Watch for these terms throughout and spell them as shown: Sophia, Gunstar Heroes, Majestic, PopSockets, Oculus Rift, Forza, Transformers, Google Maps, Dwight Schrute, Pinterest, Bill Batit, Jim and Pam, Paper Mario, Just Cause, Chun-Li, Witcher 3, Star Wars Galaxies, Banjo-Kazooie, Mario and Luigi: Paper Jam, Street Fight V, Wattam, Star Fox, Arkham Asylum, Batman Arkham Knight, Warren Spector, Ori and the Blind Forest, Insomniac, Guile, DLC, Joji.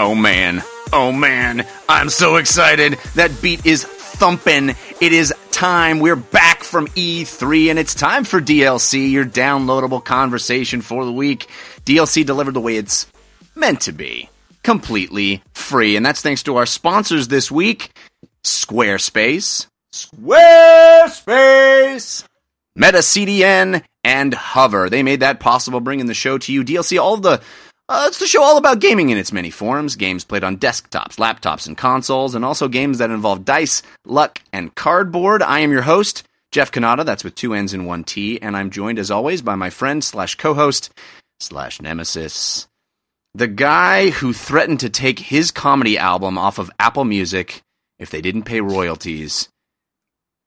oh man, I'm so excited. That beat is thumping. It is time. We're back from E3, and it's time for DLC, your downloadable conversation for the week. DLC delivered the way it's meant to be. Completely free. And that's thanks to our sponsors this week, Squarespace, MetaCDN, and Hover. They made that possible, bringing the show to you. DLC, it's the show all about gaming in its many forms. Games played on desktops, laptops, and consoles, and also games that involve dice, luck, and cardboard. I am your host, Jeff Cannata. That's with two N's and one T. And I'm joined, as always, by my friend slash co-host slash nemesis, the guy who threatened to take his comedy album off of Apple Music if they didn't pay royalties,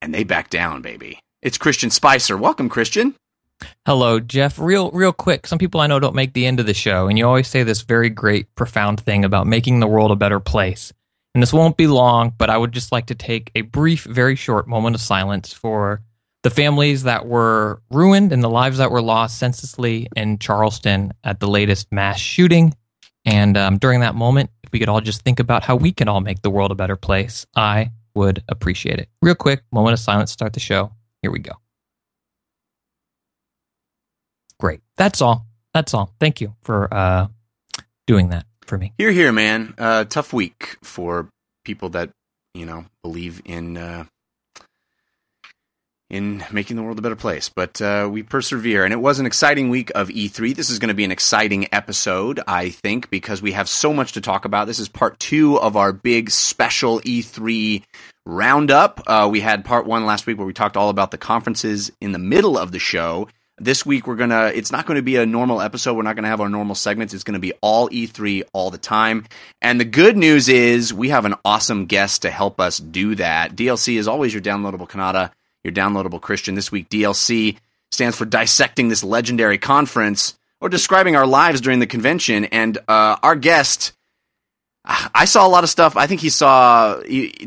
and they backed down, baby. It's Christian Spicer. Welcome, Christian. Hello, Jeff. Real quick, some people I know don't make the end of the show, and you always say this very great, profound thing about making the world a better place. And this won't be long, but I would just like to take a brief, very short moment of silence for the families that were ruined and the lives that were lost senselessly in Charleston at the latest mass shooting. And during that moment, if we could all just think about how we can all make the world a better place, I would appreciate it. Real quick, moment of silence, start the show. Here we go. Great. That's all. That's all. Thank you for doing that for me. Hear, hear, man. Tough week for people that, you know, believe in making the world a better place, but we persevere. And it was an exciting week of E3. This is going to be an exciting episode, I think, because we have so much to talk about. This is part two of our big special E3 roundup. We had part one last week where we talked all about the conferences in the middle of the show. This week, we're it's not going to be a normal episode. We're not going to have our normal segments. It's going to be all E3 all the time. And the good news is we have an awesome guest to help us do that. DLC is always your downloadable Cannata. Your downloadable Christian. This week, DLC stands for dissecting this legendary conference or describing our lives during the convention. And our guest, I saw a lot of stuff. I think he saw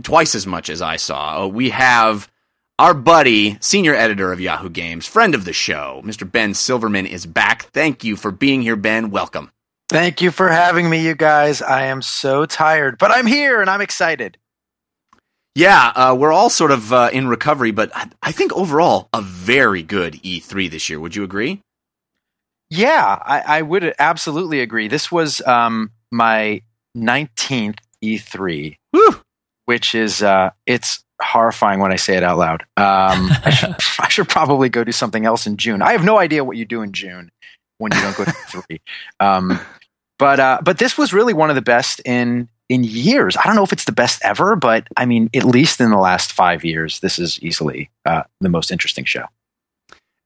twice as much as I saw. We have our buddy, senior editor of Yahoo Games, friend of the show, Mr. Ben Silverman is back. Thank you for being here, Ben. Welcome. Thank you for having me, you guys. I am so tired, but I'm here and I'm excited. Yeah, we're all sort of in recovery, but I think overall a very good E3 this year. Would you agree? Yeah, I would absolutely agree. This was my 19th E3, woo! Which is it's horrifying when I say it out loud. I should probably go do something else in June. I have no idea what you do in June when you don't go to E3. But this was really one of the best in years. I don't know if it's the best ever, but I mean, at least in the last 5 years, this is easily the most interesting show.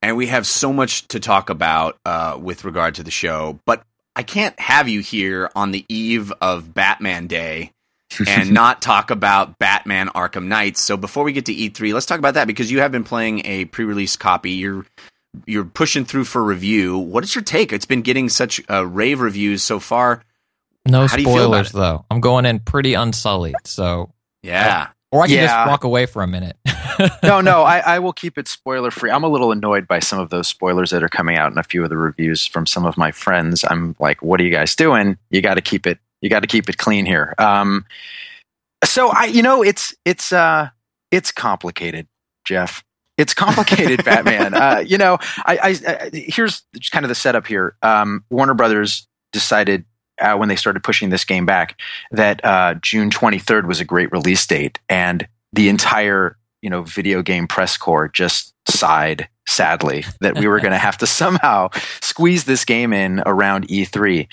And we have so much to talk about with regard to the show, but I can't have you here on the eve of Batman Day and not talk about Batman Arkham Knight. So before we get to E3, let's talk about that, because you have been playing a pre-release copy. You're pushing through for review. What is your take? It's been getting such rave reviews so far. No spoilers, though. I'm going in pretty unsullied, so... Yeah. Or I can just walk away for a minute. No, I will keep it spoiler-free. I'm a little annoyed by some of those spoilers that are coming out in a few of the reviews from some of my friends. I'm like, what are you guys doing? You got to keep it clean here. It's complicated, Jeff. It's complicated, Batman. Here's kind of the setup here. Warner Brothers decided... when they started pushing this game back, that June 23rd was a great release date, and the entire video game press corps just sighed sadly that we were going to have to somehow squeeze this game in around E3.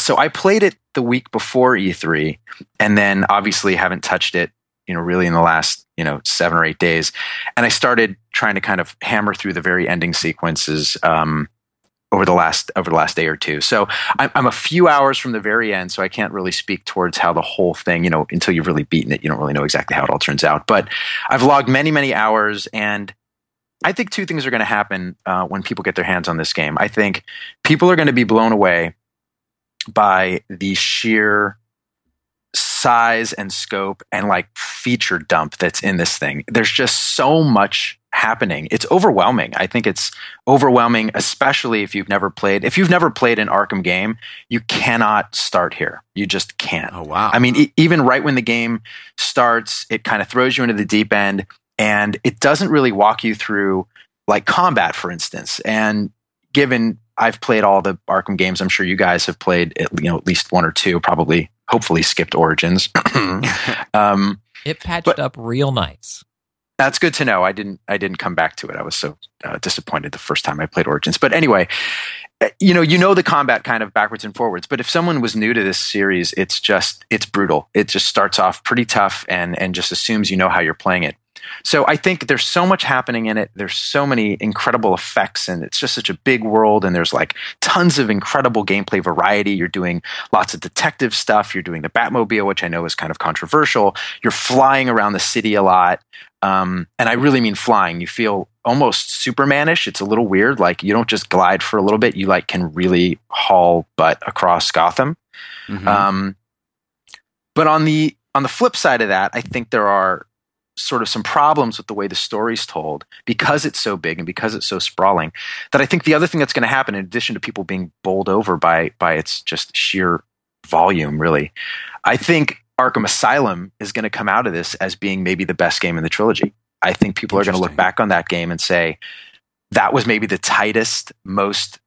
So I played it the week before E3, and then obviously haven't touched it really in the last 7 or 8 days. And I started trying to kind of hammer through the very ending sequences. Over the last day or two. So I'm a few hours from the very end, so I can't really speak towards how the whole thing, until you've really beaten it, you don't really know exactly how it all turns out. But I've logged many, many hours, and I think two things are going to happen when people get their hands on this game. I think people are going to be blown away by the sheer size and scope and feature dump that's in this thing. There's just so much happening. It's overwhelming. I think it's overwhelming, especially if you've never played. If you've never played an Arkham game, you cannot start here. You just can't. Oh, wow. I mean, even right when the game starts, it kind of throws you into the deep end, and it doesn't really walk you through, like, combat, for instance. And given I've played all the Arkham games, I'm sure you guys have played at least one or two, probably, hopefully skipped Origins. It patched up real nice. That's good to know. I didn't come back to it. I was so disappointed the first time I played Origins. But anyway, you know the combat kind of backwards and forwards. But if someone was new to this series, it's brutal. It just starts off pretty tough and just assumes you know how you're playing it. So I think there's so much happening in it. There's so many incredible effects, and it's just such a big world, and there's like tons of incredible gameplay variety. You're doing lots of detective stuff. You're doing the Batmobile, which I know is kind of controversial. You're flying around the city a lot. And I really mean flying. You feel almost Superman-ish. It's a little weird. Like, you don't just glide for a little bit. You like can really haul butt across Gotham. Mm-hmm. But on the flip side of that, I think there are sort of some problems with the way the story's told, because it's so big and because it's so sprawling, that I think the other thing that's going to happen, in addition to people being bowled over by its just sheer volume, really, I think Arkham Asylum is going to come out of this as being maybe the best game in the trilogy. I think people are going to look back on that game and say, that was maybe the tightest, most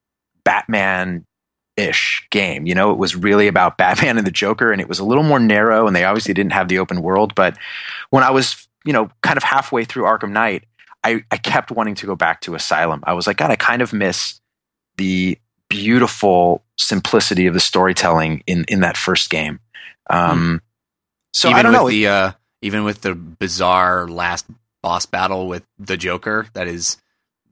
Batman-ish game. You know, it was really about Batman and the Joker, and it was a little more narrow, and they obviously didn't have the open world. But when I was kind of halfway through Arkham Knight, I kept wanting to go back to Asylum. I was like, God, I kind of miss the beautiful simplicity of the storytelling in that first game. So even I don't know. Even with the bizarre last boss battle with the Joker, that is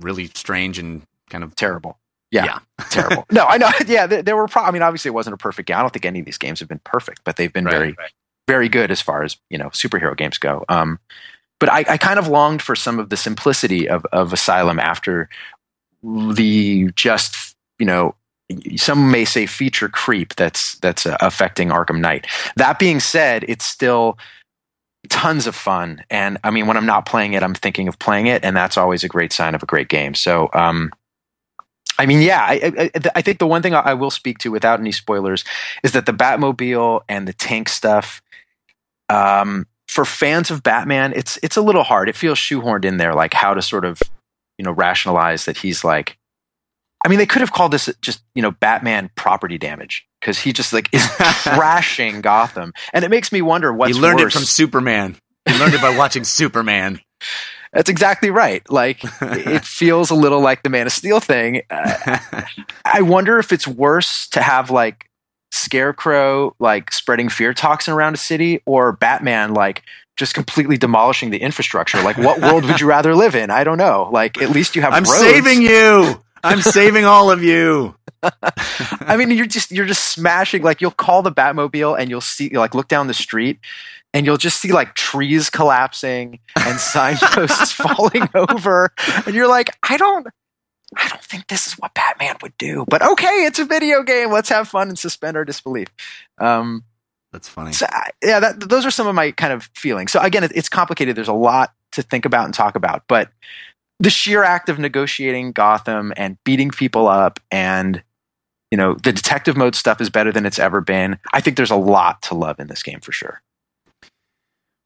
really strange and kind of terrible. Yeah. Terrible. No, I know. Yeah, there were problems. I mean, obviously it wasn't a perfect game. I don't think any of these games have been perfect, but they've been very good as far as superhero games go. But I kind of longed for some of the simplicity of Asylum after the just some may say feature creep that's affecting Arkham Knight. That being said, it's still tons of fun, and I mean, when I'm not playing it, I'm thinking of playing it, and that's always a great sign of a great game. So I think the one thing I will speak to without any spoilers is that the Batmobile and the tank stuff, for fans of Batman, it's a little hard. It feels shoehorned in there, like how to sort of rationalize that he's like, I mean, they could have called this just, Batman property damage, because he just like is trashing Gotham. And it makes me wonder what's worse. He learned it from Superman. He learned it by watching Superman. That's exactly right. Like, it feels a little like the Man of Steel thing. I wonder if it's worse to have like Scarecrow like spreading fear toxin around a city, or Batman like just completely demolishing the infrastructure. Like, what world would you rather live in? I don't know. Like, at least you have roads. I'm saving you. I'm saving all of you. I mean, you're just smashing, like, you'll call the Batmobile and you'll see, like, look down the street and you'll just see like trees collapsing and signposts falling over. And you're like, I don't think this is what Batman would do, but okay, it's a video game. Let's have fun and suspend our disbelief. That's funny. So, those are some of my kind of feelings. So again, it's complicated. There's a lot to think about and talk about, but the sheer act of negotiating Gotham and beating people up, and the detective mode stuff is better than it's ever been. I think there's a lot to love in this game for sure.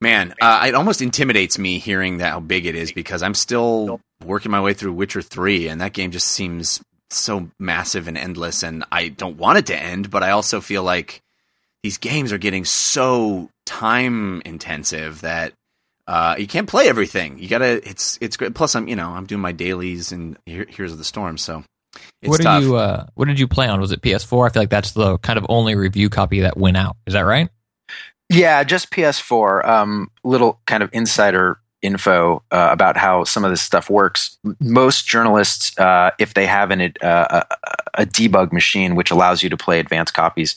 Man, it almost intimidates me hearing that how big it is, because I'm still working my way through Witcher 3, and that game just seems so massive and endless, and I don't want it to end, but I also feel like these games are getting so time intensive that you can't play everything. You gotta. It's great. Plus, I'm doing my dailies and Heroes of the Storm. So, it's tough. What did you play on? Was it PS4? I feel like that's the kind of only review copy that went out. Is that right? Yeah, just PS4. Little kind of insider info about how some of this stuff works. Most journalists, if they have a debug machine which allows you to play advanced copies,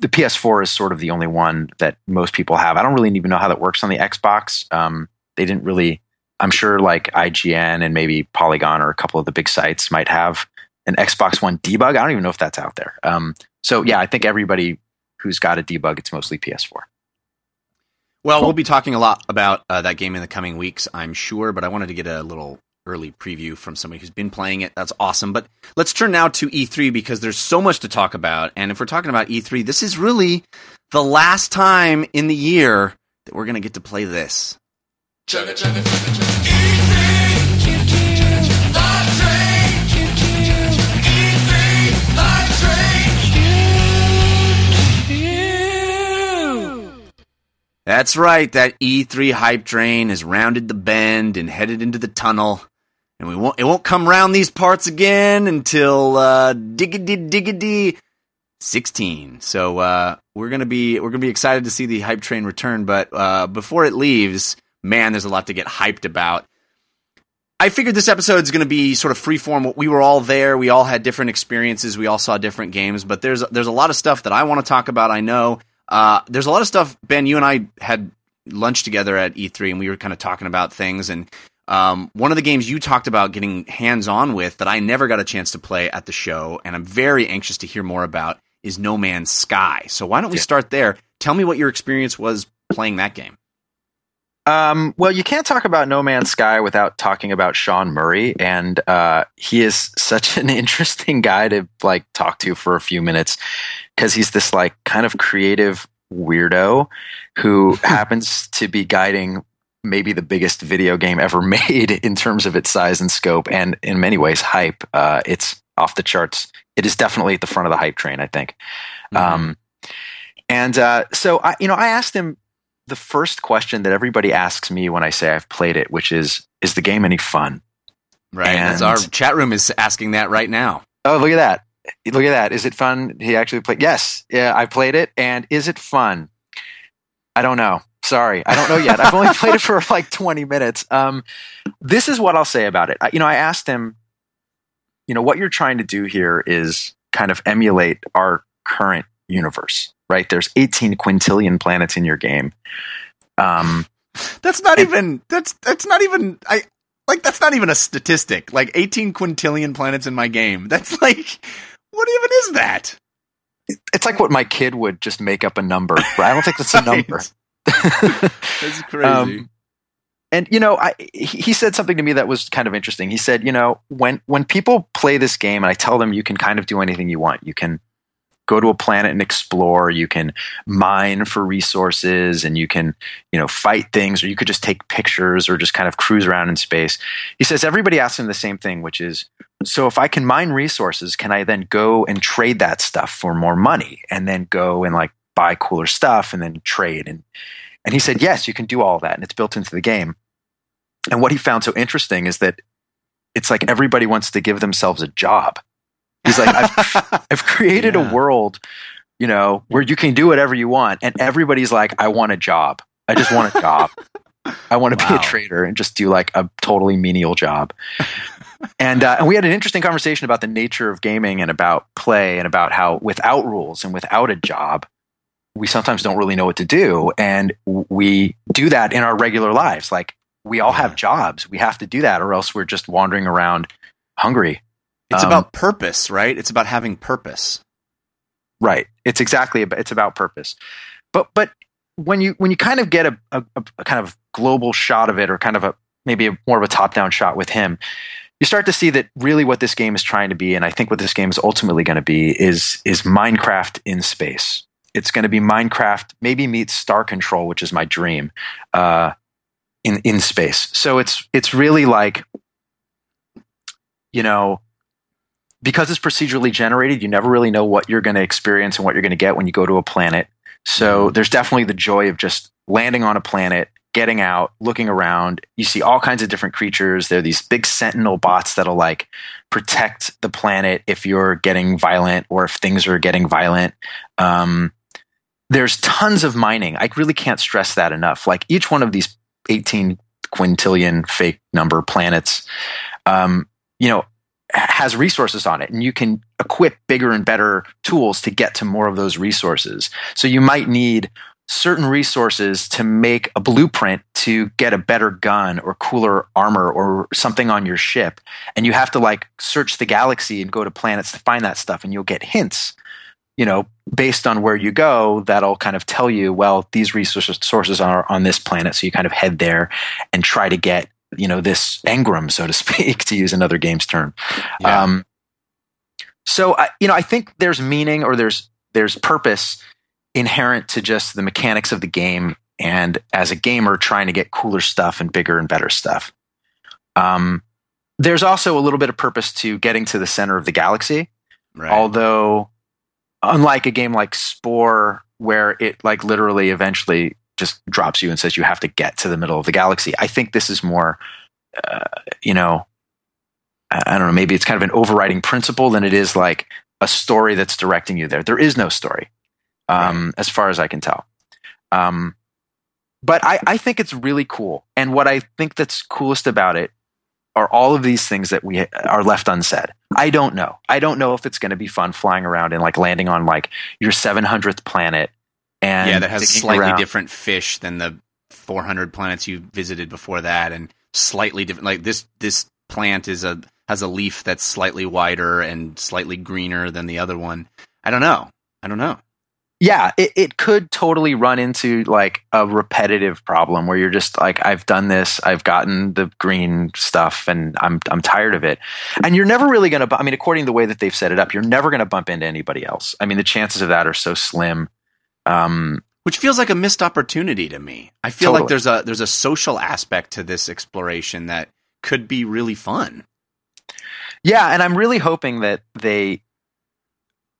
the PS4 is sort of the only one that most people have. I don't really even know how that works on the Xbox. They didn't really, I'm sure like IGN and maybe Polygon or a couple of the big sites might have an Xbox One debug. I don't even know if that's out there. So yeah, I think everybody who's got a debug, it's mostly PS4. Well, cool. We'll be talking a lot about that game in the coming weeks, I'm sure, but I wanted to get a little early preview from somebody who's been playing it. That's awesome. But let's turn now to E3 because there's so much to talk about. And if we're talking about E3, this is really the last time in the year that we're going to get to play this. That's right, that E3 hype train has rounded the bend and headed into the tunnel. And it won't come round these parts again until diggity 16. So we're gonna be excited to see the hype train return, but before it leaves, man, there's a lot to get hyped about. I figured this episode's gonna be sort of freeform. We were all there, we all had different experiences, we all saw different games, but there's a lot of stuff that I want to talk about, I know. There's a lot of stuff, Ben, you and I had lunch together at E3 and we were kind of talking about things. And one of the games you talked about getting hands-on with that I never got a chance to play at the show and I'm very anxious to hear more about is No Man's Sky. So why don't we start there? Tell me what your experience was playing that game. Well, you can't talk about No Man's Sky without talking about Sean Murray, and he is such an interesting guy to like talk to for a few minutes because he's this like kind of creative weirdo who happens to be guiding maybe the biggest video game ever made in terms of its size and scope, and in many ways hype. It's off the charts. It is definitely at the front of the hype train, I think. Mm-hmm. So I asked him the first question that everybody asks me when I say I've played it, which is the game any fun? Right. And our chat room is asking that right now. Oh, look at that. Look at that. Is it fun? He actually played. Yes. Yeah, I played it. And is it fun? I don't know. Sorry. I don't know yet. I've only played it for like 20 minutes. This is what I'll say about it. I asked him, what you're trying to do here is kind of emulate our current universe. Right, there's 18 quintillion planets in your game. That's not even a statistic. Like 18 quintillion planets in my game. That's like, what even is that? It's like what my kid would just make up a number. Right? I don't think that's a number. That's crazy. And he said something to me that was kind of interesting. He said, when people play this game, and I tell them you can kind of do anything you want. You can go to a planet and explore. You can mine for resources and you can, fight things, or you could just take pictures or just kind of cruise around in space. He says everybody asks him the same thing, which is, so if I can mine resources, can I then go and trade that stuff for more money and then go and like buy cooler stuff and then trade? And he said, yes, you can do all that. And it's built into the game. And what he found so interesting is that it's like everybody wants to give themselves a job. He's like, I've created a world, where you can do whatever you want. And everybody's like, I want a job. I just want a job. I want to be a trader and just do like a totally menial job. And we had an interesting conversation about the nature of gaming and about play and about how without rules and without a job, we sometimes don't really know what to do. And we do that in our regular lives. Like we all have jobs. We have to do that or else we're just wandering around hungry. It's about purpose, right? It's about having purpose. Right. It's about purpose. But when you kind of get a kind of global shot of it, or kind of maybe more of a top-down shot with him, you start to see that really what this game is trying to be, and I think what this game is ultimately going to be, is Minecraft in space. It's going to be Minecraft maybe meets Star Control, which is my dream, in space. So it's really like, because it's procedurally generated, you never really know what you're going to experience and what you're going to get when you go to a planet. So there's definitely the joy of just landing on a planet, getting out, looking around. You see all kinds of different creatures. There are these big sentinel bots that'll like protect the planet if you're getting violent or if things are getting violent. There's tons of mining. I really can't stress that enough. Like each one of these 18 quintillion fake number planets, has resources on it, and you can equip bigger and better tools to get to more of those resources. So you might need certain resources to make a blueprint to get a better gun or cooler armor or something on your ship. And you have to like search the galaxy and go to planets to find that stuff, and you'll get hints you know, based on where you go, that'll kind of tell you, well, these resources are on this planet. So you kind of head there and try to get, you know, this engram, so to speak, to use another game's term. Yeah. So I think there's meaning or there's purpose inherent to just the mechanics of the game. And as a gamer, trying to get cooler stuff and bigger and better stuff. There's also a little bit of purpose to getting to the center of the galaxy. Right. Although, unlike a game like Spore, where it like literally eventually just drops you and says you have to get to the middle of the galaxy, I think this is more, I don't know, maybe it's kind of an overriding principle than it is like a story that's directing you there. There is no story, right, as far as I can tell. But I think it's really cool. And what I think that's coolest about it are all of these things that we are left unsaid. I don't know if it's going to be fun flying around and like landing on like your 700th planet. And yeah, that has slightly different fish than the 400 planets you visited before that. And slightly different, like this plant has a leaf that's slightly wider and slightly greener than the other one. I don't know. Yeah, it could totally run into like a repetitive problem where you're just like, I've done this, I've gotten the green stuff, and I'm tired of it. And you're never really going to, I mean, according to the way that they've set it up, you're never going to bump into anybody else. I mean, the chances of that are so slim. Which feels like a missed opportunity to me. I feel totally. Like there's a social aspect to this exploration that could be really fun. Yeah, and I'm really hoping that they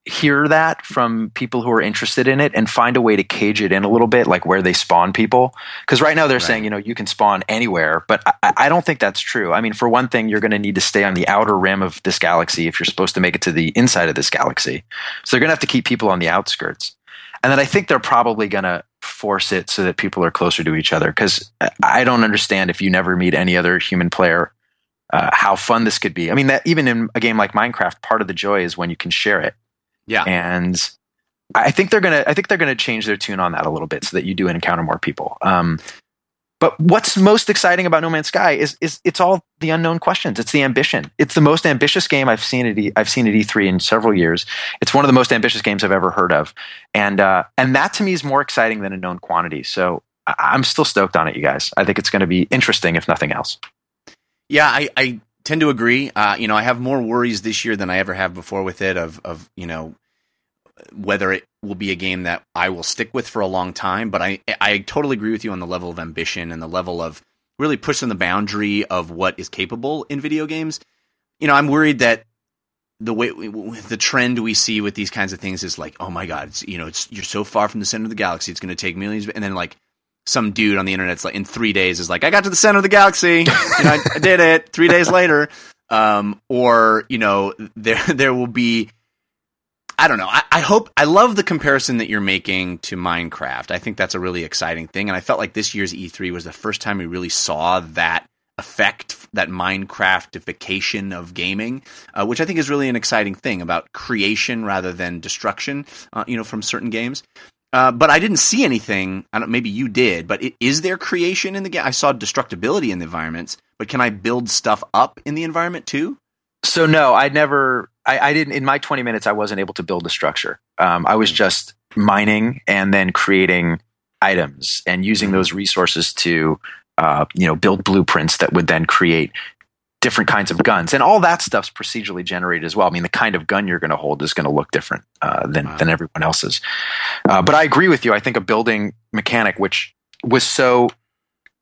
hear that from people who are interested in it and find a way to cage it in a little bit, like where they spawn people. Because right now they're saying, you know, you can spawn anywhere, but I don't think that's true. I mean, for one thing, you're going to need to stay on the outer rim of this galaxy if you're supposed to make it to the inside of this galaxy. So they're going to have to keep people on the outskirts. And then I think they're probably going to force it so that people are closer to each other. Because I don't understand, if you never meet any other human player, how fun this could be. I mean, that even in a game like Minecraft, part of the joy is when you can share it. Yeah, and I think they're gonna change their tune on that a little bit so that you do encounter more people. But what's most exciting about No Man's Sky is it's all the unknown questions. It's the ambition. It's the most ambitious game I've seen at E3 in several years. It's one of the most ambitious games I've ever heard of, and that to me is more exciting than a known quantity. So I'm still stoked on it, you guys. I think it's going to be interesting, if nothing else. Yeah, I tend to agree. I have more worries this year than I ever have before with it of, you know, whether it will be a game that I will stick with for a long time. But I totally agree with you on the level of ambition and the level of really pushing the boundary of what is capable in video games. You know, I'm worried that the trend we see with these kinds of things is like, oh my God, you're so far from the center of the galaxy. It's going to take millions. And then like, some dude on the internet's like, in 3 days is like, I got to the center of the galaxy. I did it 3 days later. There will be, I don't know. I love the comparison that you're making to Minecraft. I think that's a really exciting thing. And I felt like this year's E3 was the first time we really saw that effect, that Minecraftification of gaming, which I think is really an exciting thing about creation rather than destruction, from certain games. But I didn't see anything. Maybe you did, but is there creation in the game? I saw destructibility in the environments, but can I build stuff up in the environment too? So no, I didn't. In my 20 minutes, I wasn't able to build a structure. I was just mining and then creating items and using those resources to, build blueprints that would then create different kinds of guns, and all that stuff's procedurally generated as well. I mean, the kind of gun you're going to hold is going to look different than everyone else's. But I agree with you. I think a building mechanic, which was so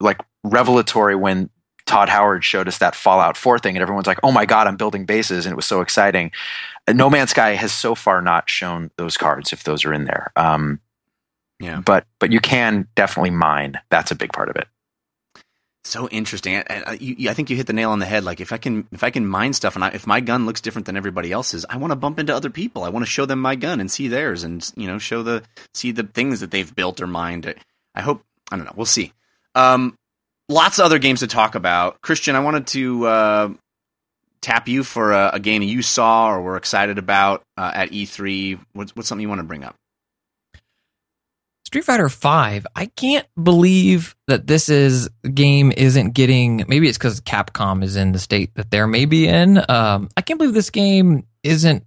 like revelatory when Todd Howard showed us that Fallout 4 thing, and everyone's like, "Oh my God, I'm building bases," and it was so exciting. No Man's Sky has so far not shown those cards, if those are in there. But you can definitely mine. That's a big part of it. So interesting. I think you hit the nail on the head. Like if I can mine stuff and if my gun looks different than everybody else's, I want to bump into other people. I want to show them my gun and see theirs, and see the things that they've built or mined. I hope. I don't know. We'll see. Lots of other games to talk about. Christian, I wanted to tap you for a game you saw or were excited about at E3. What's something you want to bring up? Street Fighter V, I can't believe that game isn't getting, maybe it's because Capcom is in the state that they're maybe in. I can't believe this game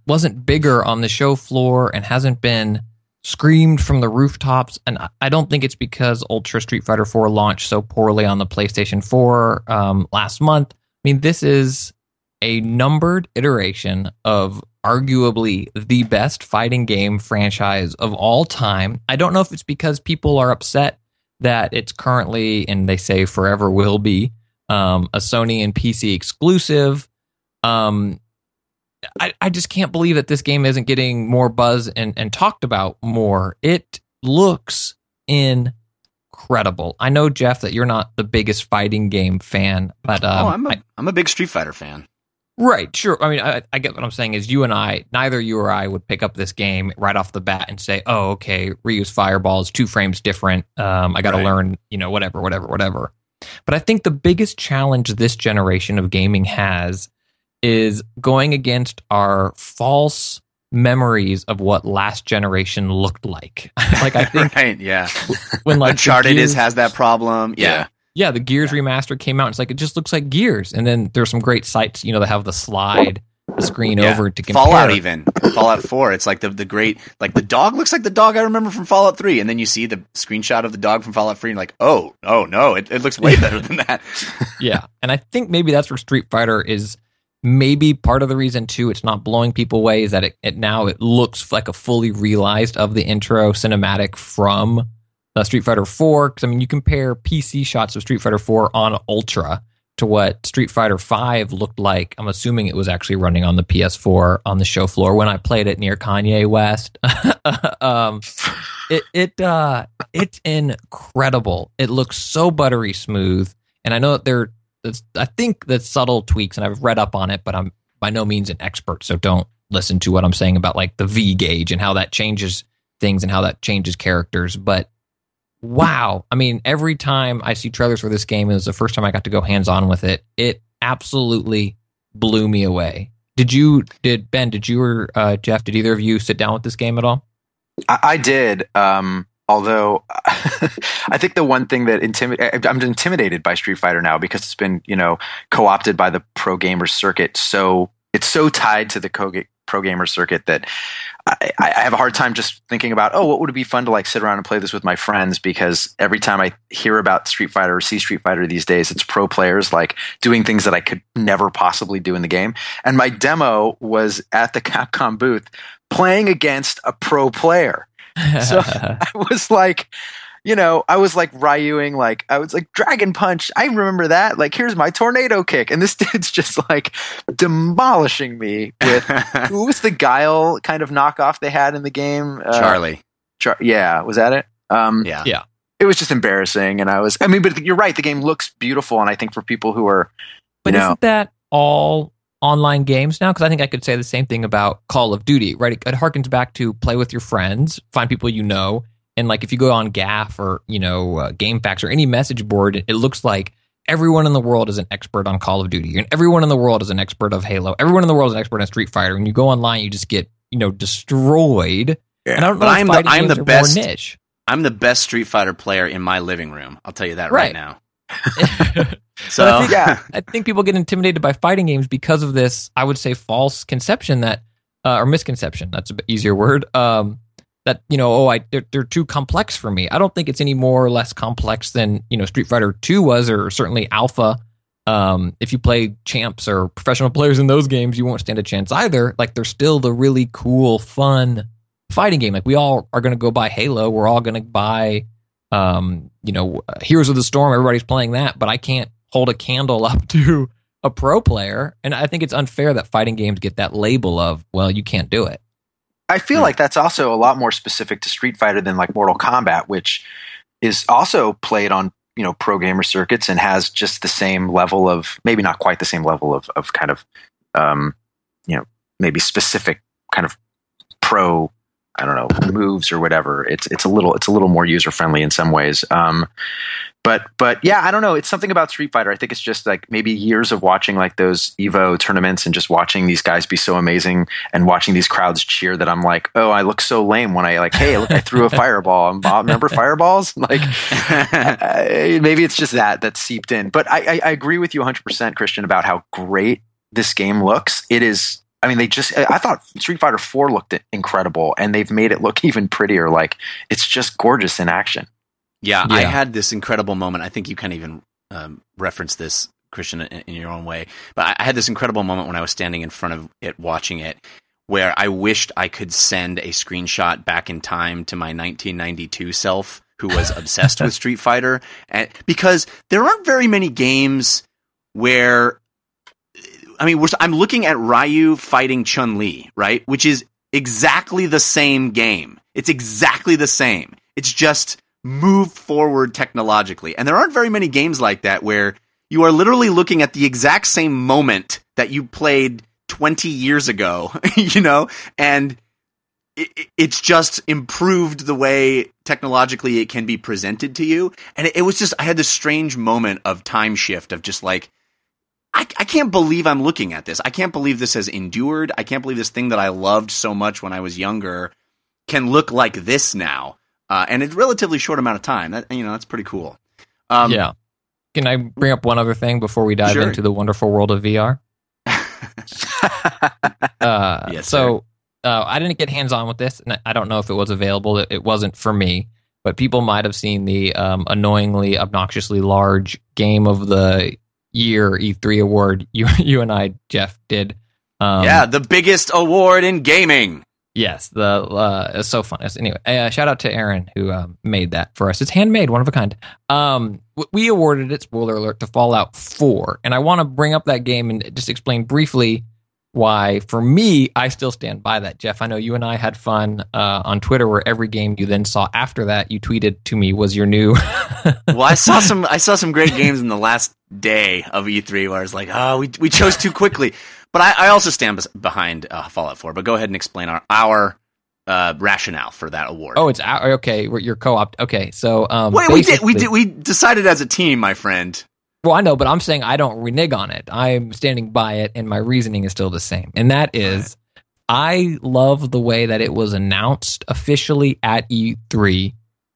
wasn't bigger on the show floor and hasn't been screamed from the rooftops. And I don't think it's because Ultra Street Fighter 4 launched so poorly on the PlayStation 4 last month. I mean, this is a numbered iteration of arguably the best fighting game franchise of all time. I don't know if it's because people are upset that it's currently, and they say forever will be, a Sony and PC exclusive. I just can't believe that this game isn't getting more buzz and talked about more. It looks incredible. I know, Jeff, that you're not the biggest fighting game fan, but I'm a big Street Fighter fan. Right, sure. I mean, I get what I'm saying is neither you or I would pick up this game right off the bat and say, oh, okay, Ryu's fireball is 2 frames different. I got to learn, whatever. But I think the biggest challenge this generation of gaming has is going against our false memories of what last generation looked like. Like, I think right, yeah. When like Uncharted has that problem. Yeah. Yeah, the Gears remaster came out. And it's like, it just looks like Gears. And then there's some great sites, that have the slide screen over to compare. Fallout 4. It's like the great, like the dog looks like the dog I remember from Fallout 3. And then you see the screenshot of the dog from Fallout 3 and like, oh no, it looks way better than that. Yeah. And I think maybe that's where Street Fighter is maybe part of the reason too. It's not blowing people away is that it now looks like a fully realized of the intro cinematic from Street Fighter 4, because I mean, you compare PC shots of Street Fighter 4 on Ultra to what Street Fighter V looked like. I'm assuming it was actually running on the PS4 on the show floor when I played it near Kanye West. It's incredible. It looks so buttery smooth, and I know that I think that's subtle tweaks, and I've read up on it, but I'm by no means an expert, so don't listen to what I'm saying about like the V gauge and how that changes things and how that changes characters, but wow. I mean, every time I see trailers for this game, it was the first time I got to go hands-on with it. It absolutely blew me away. Did Ben, did you or Jeff, did either of you sit down with this game at all? I did. Although I think the one thing that I'm intimidated by Street Fighter now because it's been, co-opted by the pro gamer circuit. So it's so tied to the pro gamer circuit that I have a hard time just thinking about, what would it be fun to like sit around and play this with my friends? Because every time I hear about Street Fighter or see Street Fighter these days, it's pro players like doing things that I could never possibly do in the game. And my demo was at the Capcom booth playing against a pro player. So I was like, Ryuing, like I was like Dragon Punch. I remember that. Like, here's my tornado kick, and this dude's just like demolishing me with who was the Guile kind of knockoff they had in the game? Charlie. Was that it? Yeah. It was just embarrassing, and but you're right. The game looks beautiful, and I think for people who are, isn't that all online games now? Because I think I could say the same thing about Call of Duty, right? It harkens back to play with your friends, find people you know. And like if you go on Gaff or, GameFAQs or any message board, it looks like everyone in the world is an expert on Call of Duty and everyone in the world is an expert of Halo. Everyone in the world is an expert on Street Fighter. And you go online, you just get, destroyed. Yeah. And I don't know if fighting games are more niche. I'm the best Street Fighter player in my living room. I'll tell you that right now. So I think people get intimidated by fighting games because of this, I would say, false conception that, or misconception, that's an easier word, that, they're too complex for me. I don't think it's any more or less complex than, Street Fighter 2 was, or certainly Alpha. If you play champs or professional players in those games, you won't stand a chance either. Like, they're still the really cool, fun fighting game. Like, we all are going to go buy Halo. We're all going to buy, Heroes of the Storm. Everybody's playing that, but I can't hold a candle up to a pro player. And I think it's unfair that fighting games get that label of, well, you can't do it. I feel like that's also a lot more specific to Street Fighter than like Mortal Kombat, which is also played on, pro gamer circuits and has just the same level of, maybe not quite the same level of kind of, maybe specific kind of pro, moves or whatever. It's a little more user friendly in some ways. But yeah, I don't know. It's something about Street Fighter. I think it's just like maybe years of watching like those Evo tournaments and just watching these guys be so amazing and watching these crowds cheer that I'm like, oh, I look so lame when I like, hey, look, I threw a fireball. Remember fireballs? Like maybe it's just that's seeped in. But I agree with you 100%, Christian, about how great this game looks. It is. I mean, I thought Street Fighter IV looked incredible, and they've made it look even prettier. Like, it's just gorgeous in action. Yeah, I had this incredible moment. I think you can even reference this, Christian, in your own way. But I had this incredible moment when I was standing in front of it watching it, where I wished I could send a screenshot back in time to my 1992 self who was obsessed with Street Fighter. And, because there aren't very many games where... I mean, I'm looking at Ryu fighting Chun-Li, right? Which is exactly the same game. It's exactly the same. It's just move forward technologically. And there aren't very many games like that where you are literally looking at the exact same moment that you played 20 years ago, you know? And it's just improved the way technologically it can be presented to you. And it was just, I had this strange moment of time shift of just like, I can't believe I'm looking at this. I can't believe this has endured. I can't believe this thing that I loved so much when I was younger can look like this now. And it's a relatively short amount of time. That, you know, that's pretty cool. Yeah. Can I bring up one other thing before we dive into the wonderful world of VR? Yes, so I didn't get hands-on with this, and I don't know if it was available. It wasn't for me. But people might have seen the annoyingly, obnoxiously large game of the... year E3 award you and I, Jeff, did. The biggest award in gaming. Yes, it's so fun. Anyway, shout out to Aaron who made that for us. It's handmade, one of a kind. We awarded it, spoiler alert, to Fallout 4, and I want to bring up that game and just explain briefly why, for me, I still stand by that. Jeff, I know you and I had fun on Twitter, where every game you then saw after that you tweeted to me was your new. Well, I saw some great games in the last day of E3 where I was like, oh, we chose too quickly. But I also stand behind Fallout 4. But go ahead and explain our rationale for that award. Oh, it's our, okay. You're co-opt. Okay, so wait, we decided as a team, my friend. Well, I know, but I'm saying I don't renege on it. I'm standing by it, and my reasoning is still the same. And that is, I love the way that it was announced officially at E3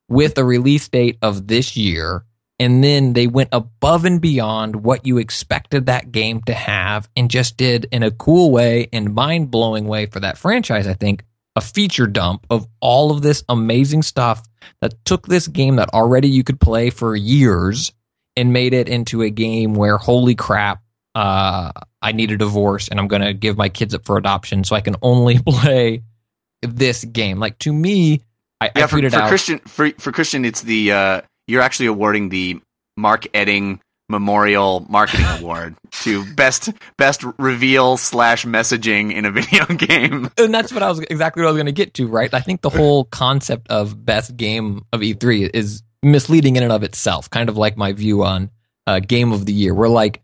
with a release date of this year, and then they went above and beyond what you expected that game to have and just did, in a cool way and mind-blowing way for that franchise, I think, a feature dump of all of this amazing stuff that took this game that already you could play for years and made it into a game where, holy crap, I need a divorce and I'm going to give my kids up for adoption so I can only play this game. Like, to me, I tweeted out... For Christian, it's the... you're actually awarding the Mark Edding Memorial Marketing Award to best reveal / messaging in a video game. And that's exactly what I was going to get to, right? I think the whole concept of best game of E3 is... misleading in and of itself, kind of like my view on game of the year. We're like,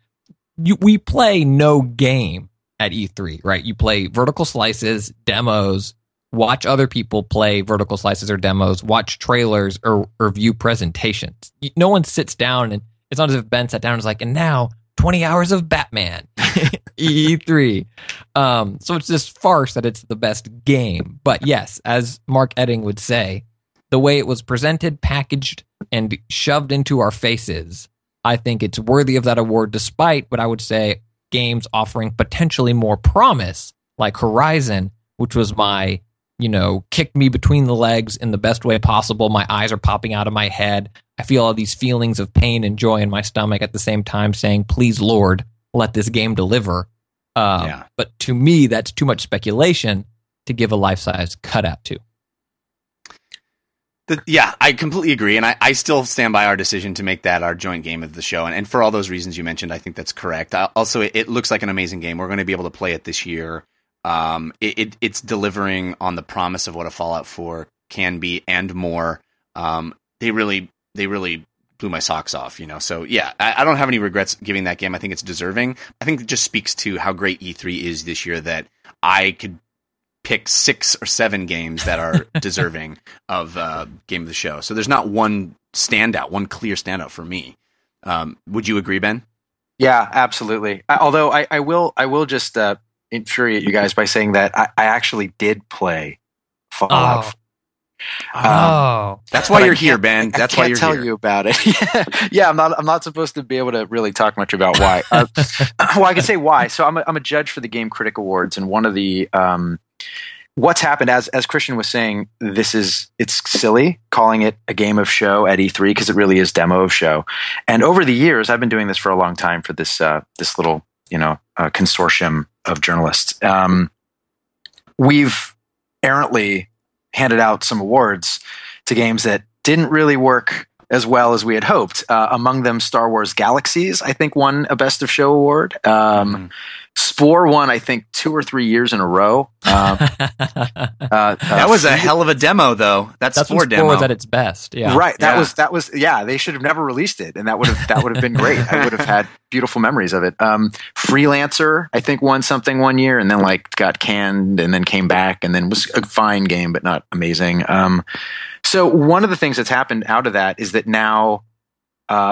we play no game at E3, right? You play vertical slices, demos, watch other people play vertical slices or demos, watch trailers or view presentations. No one sits down, and it's not as if Ben sat down and was like, and now 20 hours of Batman E3. So it's this farce that it's the best game. But yes, as Mark Edding would say, the way it was presented, packaged, and shoved into our faces, I think it's worthy of that award, despite what I would say games offering potentially more promise, like Horizon, which was my, you know, kick me between the legs in the best way possible. My eyes are popping out of my head. I feel all these feelings of pain and joy in my stomach at the same time saying, please, Lord, let this game deliver. But to me, that's too much speculation to give a life-size cutout to. I completely agree, and I still stand by our decision to make that our joint game of the show, and for all those reasons you mentioned, I think that's correct. Also, it looks like an amazing game. We're going to be able to play it this year. It's delivering on the promise of what a Fallout 4 can be and more. They really blew my socks off, you know. So yeah, I don't have any regrets giving that game. I think it's deserving. I think it just speaks to how great E3 is this year that I could pick 6 or 7 games that are deserving of game of the show. So there's not one clear standout for me. Would you agree, Ben? Yeah, absolutely. Although I will just infuriate you guys by saying that I actually did play Fallout. That's why you're here, Ben. That's why you're here. I can't tell you about it. Yeah, I'm not supposed to be able to really talk much about why. Well, I can say why. So I'm a judge for the Game Critic Awards, and one of the what's happened, as Christian was saying, it's silly calling it a game of show at E3 because it really is demo of show. And over the years, I've been doing this for a long time for this this little consortium of journalists. We've errantly handed out some awards to games that didn't really work as well as we had hoped. Among them, Star Wars Galaxies, I think, won a Best of Show award. Spore won, I think, 2 or 3 years in a row. That was a hell of a demo, though. That's Spore demo was at its best. Yeah, right. That was. Yeah, they should have never released it, and that would have been great. I would have had beautiful memories of it. Freelancer, I think, won something one year, and then got canned, and then came back, and then was a fine game, but not amazing. So one of the things that's happened out of that is that now,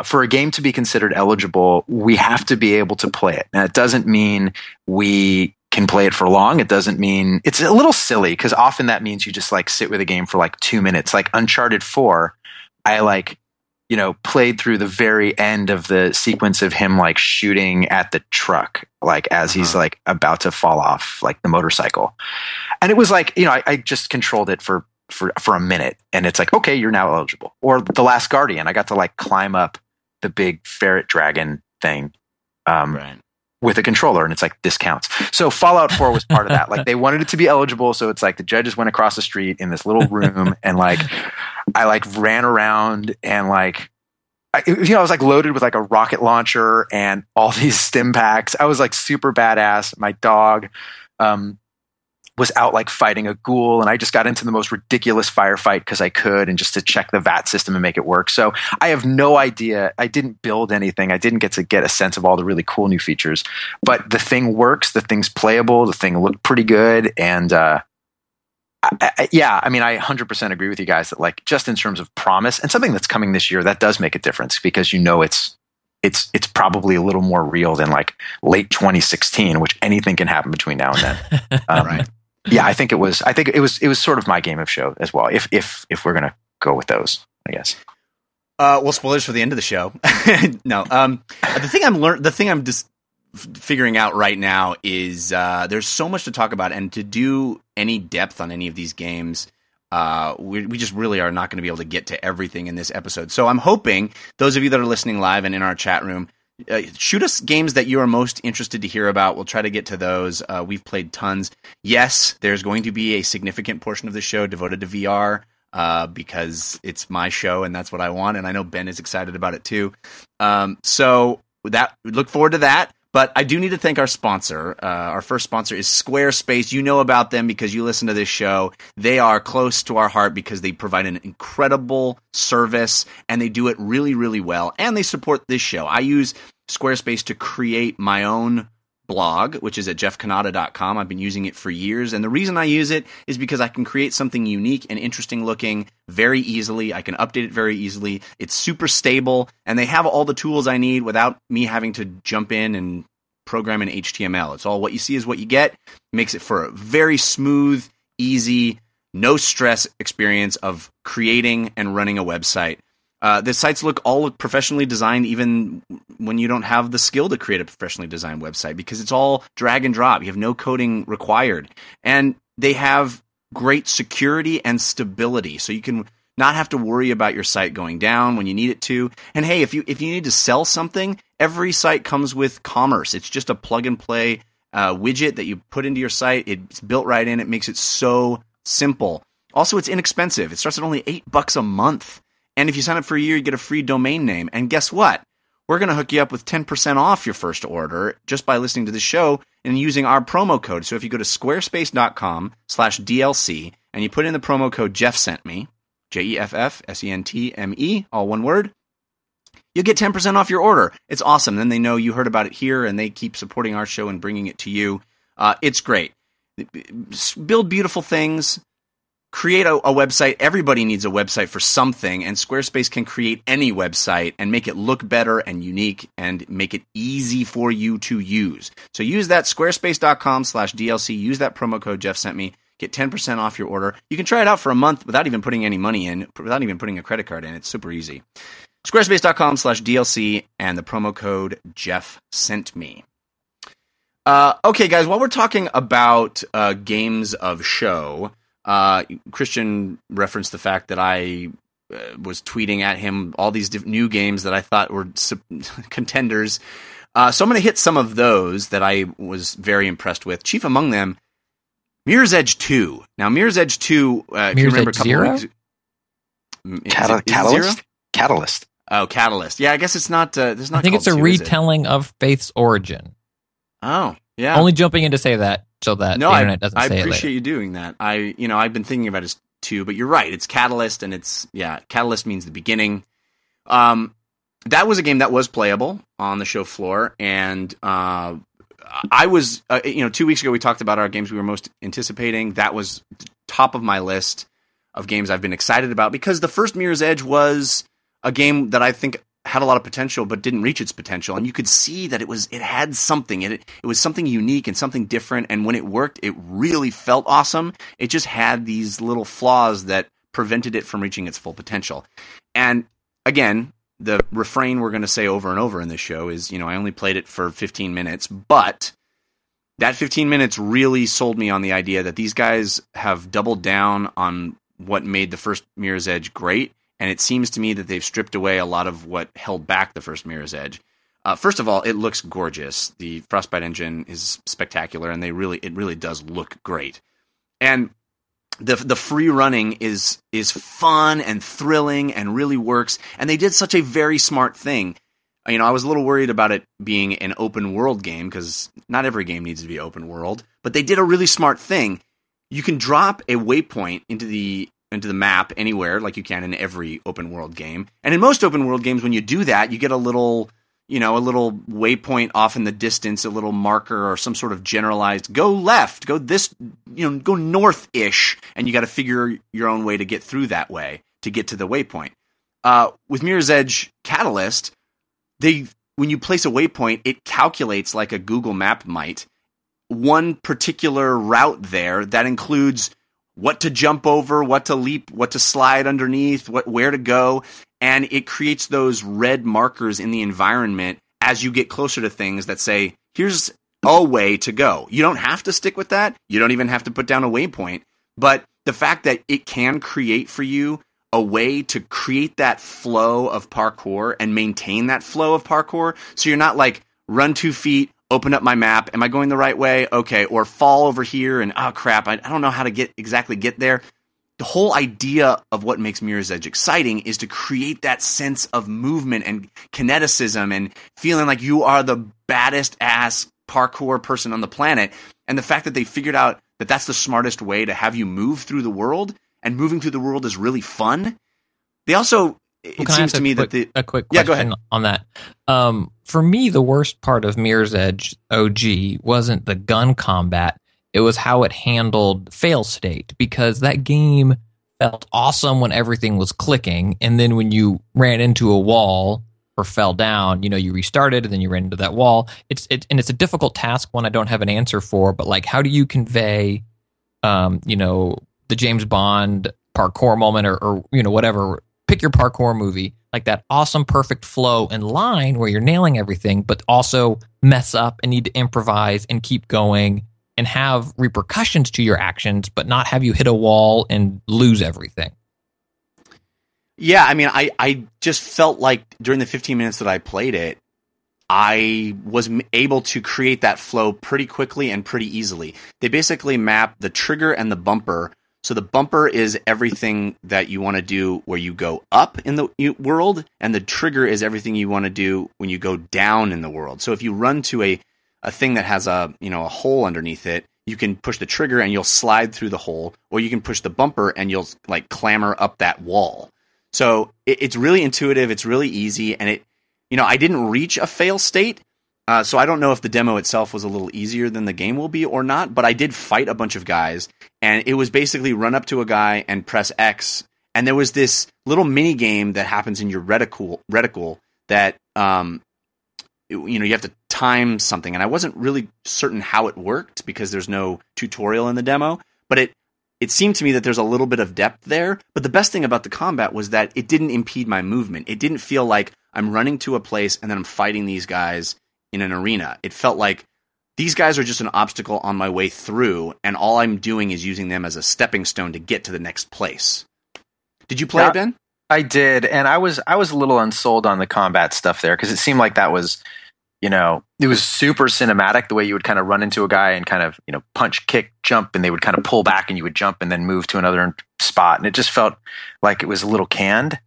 for a game to be considered eligible, we have to be able to play it. Now, it doesn't mean we can play it for long. It doesn't mean it's a little silly because often that means you just sit with a game for 2 minutes. Like Uncharted 4, I played through the very end of the sequence of him shooting at the truck, as he's about to fall off the motorcycle, and it was I just controlled it for a minute, and it's okay, you're now eligible. Or The Last Guardian, I got to climb up the big ferret dragon thing with a controller, and it's this counts. So Fallout 4 was part of that. They wanted it to be eligible, so it's the judges went across the street in this little room, and I ran around, and I was loaded with a rocket launcher and all these stim packs. I was super badass. My dog was out fighting a ghoul, and I just got into the most ridiculous firefight because I could, and just to check the VAT system and make it work. So I have no idea. I didn't build anything. I didn't get a sense of all the really cool new features, but the thing works, the thing's playable, the thing looked pretty good. And I 100% agree with you guys that just in terms of promise and something that's coming this year, that does make a difference because it's probably a little more real than late 2016, which anything can happen between now and then. Right. Yeah, I think it was sort of my game of show as well. If we're gonna go with those, I guess. Well, spoilers for the end of the show. No. The thing I'm just figuring out right now is there's so much to talk about, and to do any depth on any of these games, we just really are not going to be able to get to everything in this episode. So I'm hoping those of you that are listening live and in our chat room, shoot us games that you are most interested to hear about. We'll try to get to those. We've played tons. Yes, there's going to be a significant portion of the show devoted to VR because it's my show and that's what I want. And I know Ben is excited about it too. So that look forward to that. But I do need to thank our sponsor. Our first sponsor is Squarespace. You know about them because you listen to this show. They are close to our heart because they provide an incredible service, and they do it really, really well. And they support this show. I use Squarespace to create my own blog, which is at jeffcannata.com. I've been using it for years, and the reason I use it is because I can create something unique and interesting looking very easily. I can update it very easily. It's super stable, and they have all the tools I need without me having to jump in and program in HTML. It's all what you see is what you get. It makes it for a very smooth, easy, no stress experience of creating and running a website. The sites look professionally designed, even when you don't have the skill to create a professionally designed website, because it's all drag and drop. You have no coding required, and they have great security and stability, so you can not have to worry about your site going down when you need it to. And hey, if you need to sell something, every site comes with commerce. It's just a plug and play widget that you put into your site. It's built right in. It makes it so simple. Also, it's inexpensive. It starts at only $8 a month. And if you sign up for a year, you get a free domain name. And guess what? We're going to hook you up with 10% off your first order just by listening to the show and using our promo code. So if you go to squarespace.com/DLC and you put in the promo code Jeff Sent Me, JEFFSENTME, all one word, you'll get 10% off your order. It's awesome. Then they know you heard about it here, and they keep supporting our show and bringing it to you. It's great. Build beautiful things. Create a website. Everybody needs a website for something, and Squarespace can create any website and make it look better and unique and make it easy for you to use. So use that squarespace.com/DLC. Use that promo code Jeff Sent Me. Get 10% off your order. You can try it out for a month without even putting any money in, without even putting a credit card in. It's super easy. Squarespace.com/DLC and the promo code Jeff sent me. Okay, guys, while we're talking about games of show, Christian referenced the fact that I was tweeting at him all these new games that I thought were contenders. So I'm going to hit some of those that I was very impressed with. Chief among them, Mirror's Edge 2. Now, Mirror's Edge 2, if you remember a couple of weeks... Catalyst. Oh, Catalyst. Yeah, I guess it's not... I think it's a retelling of Faith's origin. Oh, yeah. Only jumping in to say that so that the internet doesn't say it later. I appreciate you doing that. I've been thinking about it as 2, but you're right. It's Catalyst, and Catalyst means the beginning. That was a game that was playable on the show floor, and I was, 2 weeks ago we talked about our games we were most anticipating. That was top of my list of games I've been excited about because the first Mirror's Edge was a game that I think had a lot of potential but didn't reach its potential, and you could see that it had something. It was something unique and something different, and when it worked, it really felt awesome. It just had these little flaws that prevented it from reaching its full potential. And again, the refrain we're going to say over and over in this show is, I only played it for 15 minutes, but that 15 minutes really sold me on the idea that these guys have doubled down on what made the first Mirror's Edge great, and it seems to me that they've stripped away a lot of what held back the first Mirror's Edge. First of all, it looks gorgeous. The Frostbite engine is spectacular, and it really does look great. And The free running is fun and thrilling and really works, and they did such a very smart thing. I was a little worried about it being an open world game because not every game needs to be open world, but they did a really smart thing. You can drop a waypoint into the map anywhere, like you can in every open world game, and in most open world games, when you do that, you get a little waypoint off in the distance, a little marker or some sort of generalized, go left, go this, go north-ish, and you got to figure your own way to get through that way, to get to the waypoint. With Mirror's Edge Catalyst, when you place a waypoint, it calculates like a Google Map might, one particular route there that includes what to jump over, what to leap, what to slide underneath, where to go. And it creates those red markers in the environment as you get closer to things that say, here's a way to go. You don't have to stick with that. You don't even have to put down a waypoint. But the fact that it can create for you a way to create that flow of parkour and maintain that flow of parkour. So you're not like, run 2 feet, open up my map. Am I going the right way? Okay. Or fall over here and, oh crap, I don't know how to exactly get there. The whole idea of what makes Mirror's Edge exciting is to create that sense of movement and kineticism and feeling like you are the baddest ass parkour person on the planet. And the fact that they figured out that that's the smartest way to have you move through the world, and moving through the world is really fun. They also, it seems to me a quick question, yeah, go ahead. On that. For me, the worst part of Mirror's Edge OG wasn't the gun combat. It was how it handled fail state, because that game felt awesome when everything was clicking. And then when you ran into a wall or fell down, you restarted and then you ran into that wall. It's a difficult task, one I don't have an answer for. But like, how do you convey, the James Bond parkour moment or whatever, pick your parkour movie, like that awesome, perfect flow and line where you're nailing everything, but also mess up and need to improvise and keep going and have repercussions to your actions, but not have you hit a wall and lose everything. Yeah, I mean, I just felt like during the 15 minutes that I played it, I was able to create that flow pretty quickly and pretty easily. They basically map the trigger and the bumper. So the bumper is everything that you want to do where you go up in the world, and the trigger is everything you want to do when you go down in the world. So if you run to a thing that has a hole underneath it, you can push the trigger and you'll slide through the hole, or you can push the bumper and you'll like clamber up that wall. So it's really intuitive, it's really easy, and I didn't reach a fail state, so I don't know if the demo itself was a little easier than the game will be or not, but I did fight a bunch of guys, and it was basically run up to a guy and press X, and there was this little mini game that happens in your reticle that you have to time something, and I wasn't really certain how it worked because there's no tutorial in the demo, but it it seemed to me that there's a little bit of depth there. But the best thing about the combat was that it didn't impede my movement. It didn't feel like I'm running to a place and then I'm fighting these guys in an arena. It felt like these guys are just an obstacle on my way through, and all I'm doing is using them as a stepping stone to get to the next place. Did you play it, Ben? I did, and I was a little unsold on the combat stuff there, because it seemed like that was, you know, it was super cinematic, the way you would kind of run into a guy and kind of, you know, punch, kick, jump, and they would kind of pull back and you would jump and then move to another spot, and it just felt like it was a little canned.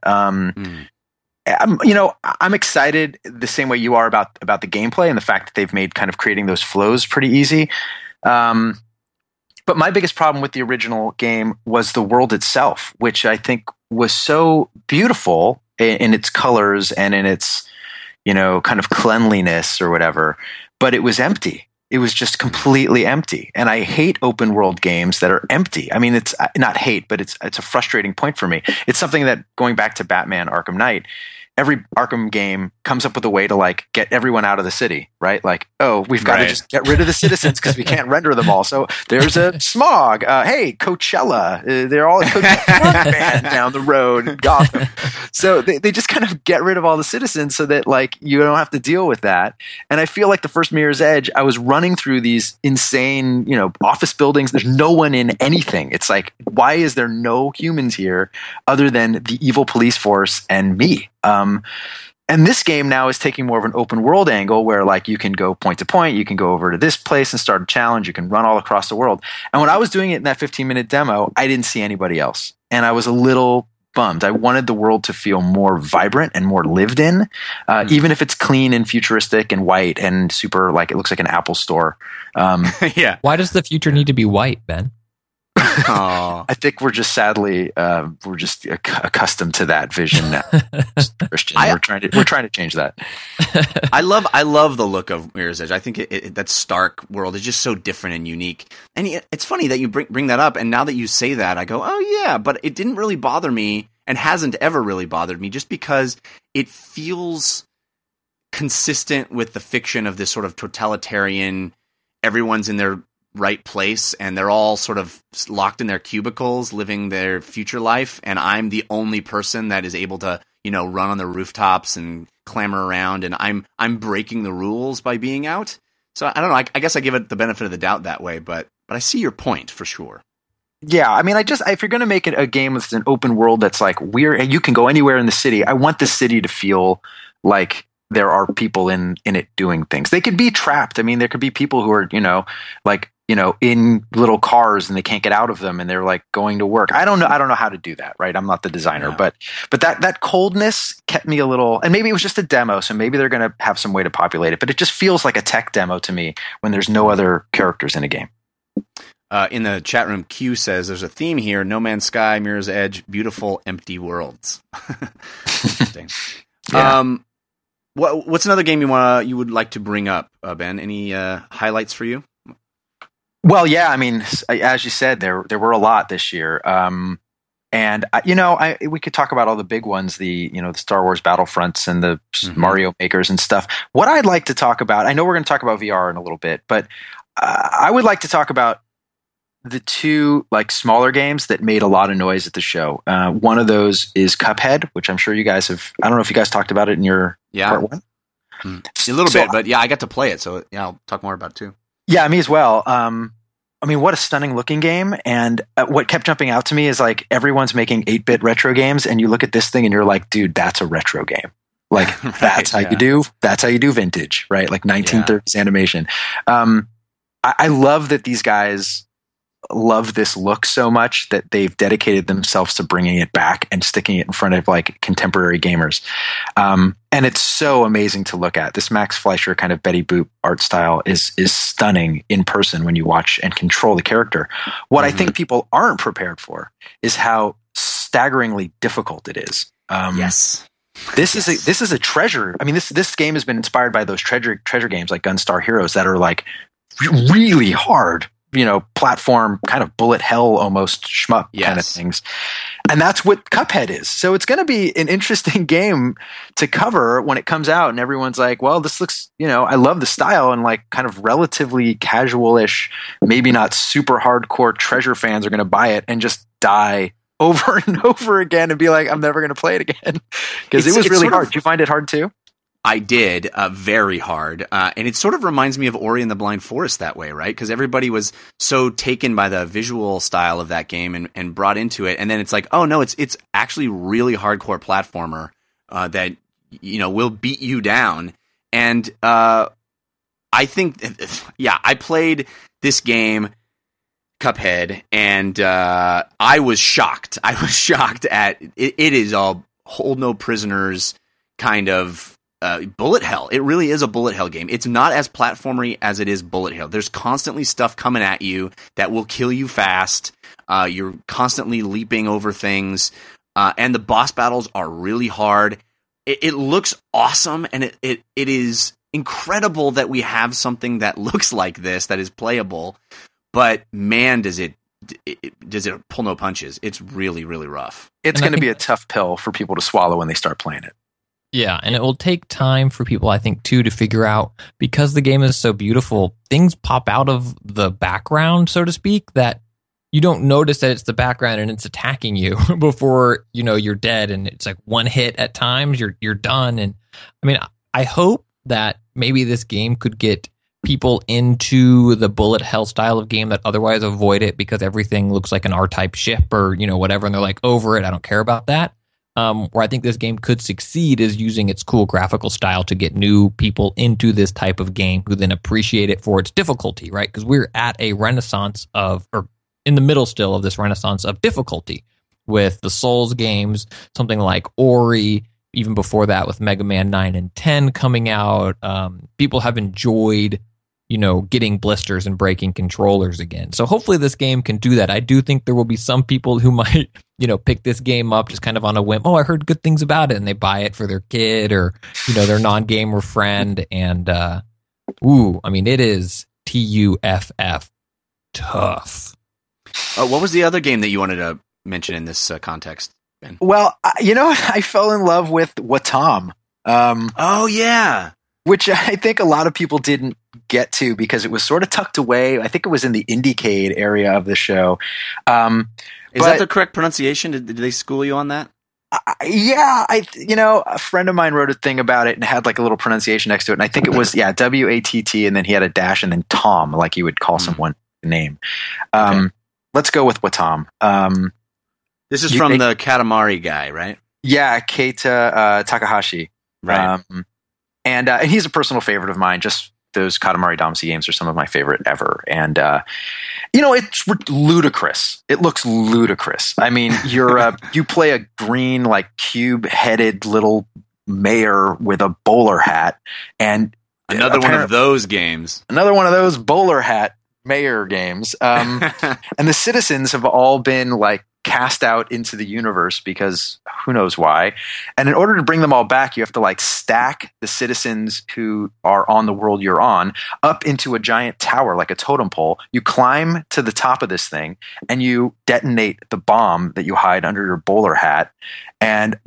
I'm excited the same way you are about the gameplay and the fact that they've made kind of creating those flows pretty easy. But my biggest problem with the original game was the world itself, which I think was so beautiful in its colors and in its, you know, kind of cleanliness or whatever, but it was empty. It was just completely empty. And I hate open world games that are empty. I mean, it's not hate, but it's a frustrating point for me. It's something that, going back to Batman Arkham Knight, every Arkham game comes up with a way to like get everyone out of the city, right? Like, oh, we've got to just get rid of the citizens because we can't render them all. So there's a smog. Hey, Coachella. They're all at Coachella band down the road, Gotham. So they just kind of get rid of all the citizens so that like you don't have to deal with that. And I feel like the first Mirror's Edge, I was running through these insane, you know, office buildings. There's no one in anything. It's like, why is there no humans here other than the evil police force and me? And this game now is taking more of an open world angle where like you can go point to point, you can go over to this place and start a challenge, you can run all across the world. And when I was doing it in that 15-minute demo, I didn't see anybody else. And I was a little bummed. I wanted the world to feel more vibrant and more lived in, even if it's clean and futuristic and white and super like it looks like an Apple store. Yeah. Why does the future need to be white, Ben? I think we're just sadly accustomed to that vision now, Christian. We're trying to change that. I love the look of Mirror's Edge. I think that Stark world is just so different and unique. And it's funny that you bring that up. And now that you say that, I go, oh yeah, but it didn't really bother me, and hasn't ever really bothered me, just because it feels consistent with the fiction of this sort of totalitarian. Everyone's in their right place and they're all sort of locked in their cubicles living their future life, and I'm the only person that is able to, you know, run on the rooftops and clamber around, and I'm breaking the rules by being out. So I don't know, I guess I give it the benefit of the doubt that way, but I see your point for sure. Yeah, I mean, if you're going to make it a game that's an open world that's like you can go anywhere in the city, I want the city to feel like there are people in it doing things. They could be trapped. I mean, there could be people who are, you know, like, you know, in little cars and they can't get out of them and they're like going to work. I don't know how to do that, right? I'm not the designer, yeah. But that coldness kept me a little, and maybe it was just a demo, so maybe they're going to have some way to populate it, but it just feels like a tech demo to me when there's no other characters in a game. In the chat room, Q says there's a theme here: No Man's Sky, Mirror's Edge, beautiful empty worlds. Interesting. Yeah. What's another game you would like to bring up, Ben? Any highlights for you? Well, yeah, I mean, as you said, there were a lot this year, we could talk about all the big ones, the Star Wars Battlefronts and the Mario Makers and stuff. What I'd like to talk about, I know we're going to talk about VR in a little bit, but I would like to talk about the two like smaller games that made a lot of noise at the show. One of those is Cuphead, which I'm sure you guys have. I don't know if you guys talked about it in your part one. A little bit, but yeah, I got to play it, so yeah, I'll talk more about it too. Yeah, me as well. I mean, what a stunning looking game. And what kept jumping out to me is like everyone's making 8-bit retro games, and you look at this thing and you're like, dude, that's a retro game. Like right, that's how you do vintage, right? Like 1930s animation. I love that these guys love this look so much that they've dedicated themselves to bringing it back and sticking it in front of like contemporary gamers. And it's so amazing to look at. This Max Fleischer kind of Betty Boop art style is stunning in person when you watch and control the character. What I think people aren't prepared for is how staggeringly difficult it is. This is a treasure. I mean, this game has been inspired by those treasure games like Gunstar Heroes that are like really hard, you know, platform kind of bullet hell almost shmup kind of things. And that's what Cuphead is. So it's going to be an interesting game to cover when it comes out. And everyone's like, well, this looks, you know, I love the style, and like kind of relatively casual-ish, maybe not super hardcore treasure fans are going to buy it and just die over and over again and be like, I'm never going to play it again. Because it was really hard. Did you find it hard too? I did, very hard. And it sort of reminds me of Ori and the Blind Forest that way, right? Because everybody was so taken by the visual style of that game and brought into it. And then it's like, oh no, it's actually really hardcore platformer that, you know, will beat you down. And I think, yeah, I played this game, Cuphead, and I was shocked. I was shocked at it. It is a hold no prisoners kind of bullet hell. It really is a bullet hell game. It's not as platformery as it is bullet hell. There's constantly stuff coming at you that will kill you fast. You're constantly leaping over things, and the boss battles are really hard. It looks awesome, and it is incredible that we have something that looks like this, that is playable. But man, does it pull no punches. It's really, really rough. It's going to be a tough pill for people to swallow when they start playing it. Yeah, and it will take time for people, I think, too, to figure out, because the game is so beautiful, things pop out of the background, so to speak, that you don't notice that it's the background and it's attacking you before, you know, you're dead, and it's like one hit at times, you're done. And I mean, I hope that maybe this game could get people into the bullet hell style of game that otherwise avoid it because everything looks like an R-type ship or, you know, whatever, and they're like, over it, I don't care about that. Where I think this game could succeed is using its cool graphical style to get new people into this type of game who then appreciate it for its difficulty, right? Because we're at a renaissance of, or in the middle still of this renaissance of difficulty with the Souls games, something like Ori, even before that with Mega Man 9 and 10 coming out. People have enjoyed, you know, getting blisters and breaking controllers again. So hopefully this game can do that. I do think there will be some people who might, you know, pick this game up just kind of on a whim. Oh, I heard good things about it, and they buy it for their kid or, you know, their non-gamer friend. And, I mean, it is T-U-F-F. Tough. What was the other game that you wanted to mention in this context, Ben? Well, you know, I fell in love with Wattam. Oh, yeah. Which I think a lot of people didn't get to because it was sort of tucked away. I think it was in the Indiecade area of the show. Is that the correct pronunciation? Did they school you on that? Yeah. You know, a friend of mine wrote a thing about it and had like a little pronunciation next to it. And I think it was, yeah, W-A-T-T, and then he had a dash and then Tom, like you would call someone name. Okay. Let's go with Wattam. This is from the Katamari guy, right? Yeah, Keita Takahashi. Right. And he's a personal favorite of mine. Just those Katamari Damacy games are some of my favorite ever. And, you know, it's ludicrous. It looks ludicrous. I mean, you play a green, like, cube-headed little mayor with a bowler hat. And another one of those games. Another one of those bowler hat mayor games. And the citizens have all been, like, cast out into the universe because who knows why. And in order to bring them all back, you have to like stack the citizens who are on the world you're on up into a giant tower, like a totem pole. You climb to the top of this thing and you detonate the bomb that you hide under your bowler hat. And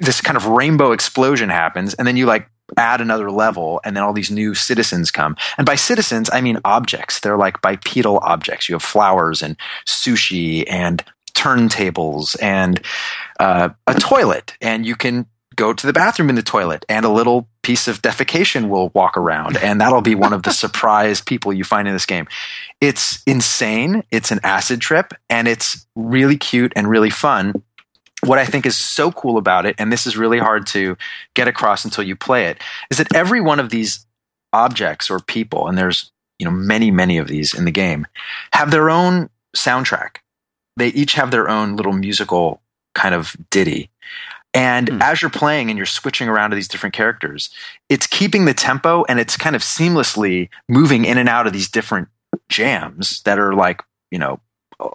this kind of rainbow explosion happens. And then you like add another level, and then all these new citizens come. And by citizens, I mean objects. They're like bipedal objects. You have flowers and sushi and turntables and a toilet, and you can go to the bathroom in the toilet, and a little piece of defecation will walk around, and that'll be one of the surprise people you find in this game. It's insane. It's an acid trip, and it's really cute and really fun. What I think is so cool about it, and this is really hard to get across until you play it, is that every one of these objects or people, and there's, you know, many, many of these in the game, have their own soundtrack. They each have their own little musical kind of ditty. And as you're playing and you're switching around to these different characters, it's keeping the tempo, and it's kind of seamlessly moving in and out of these different jams that are like, you know,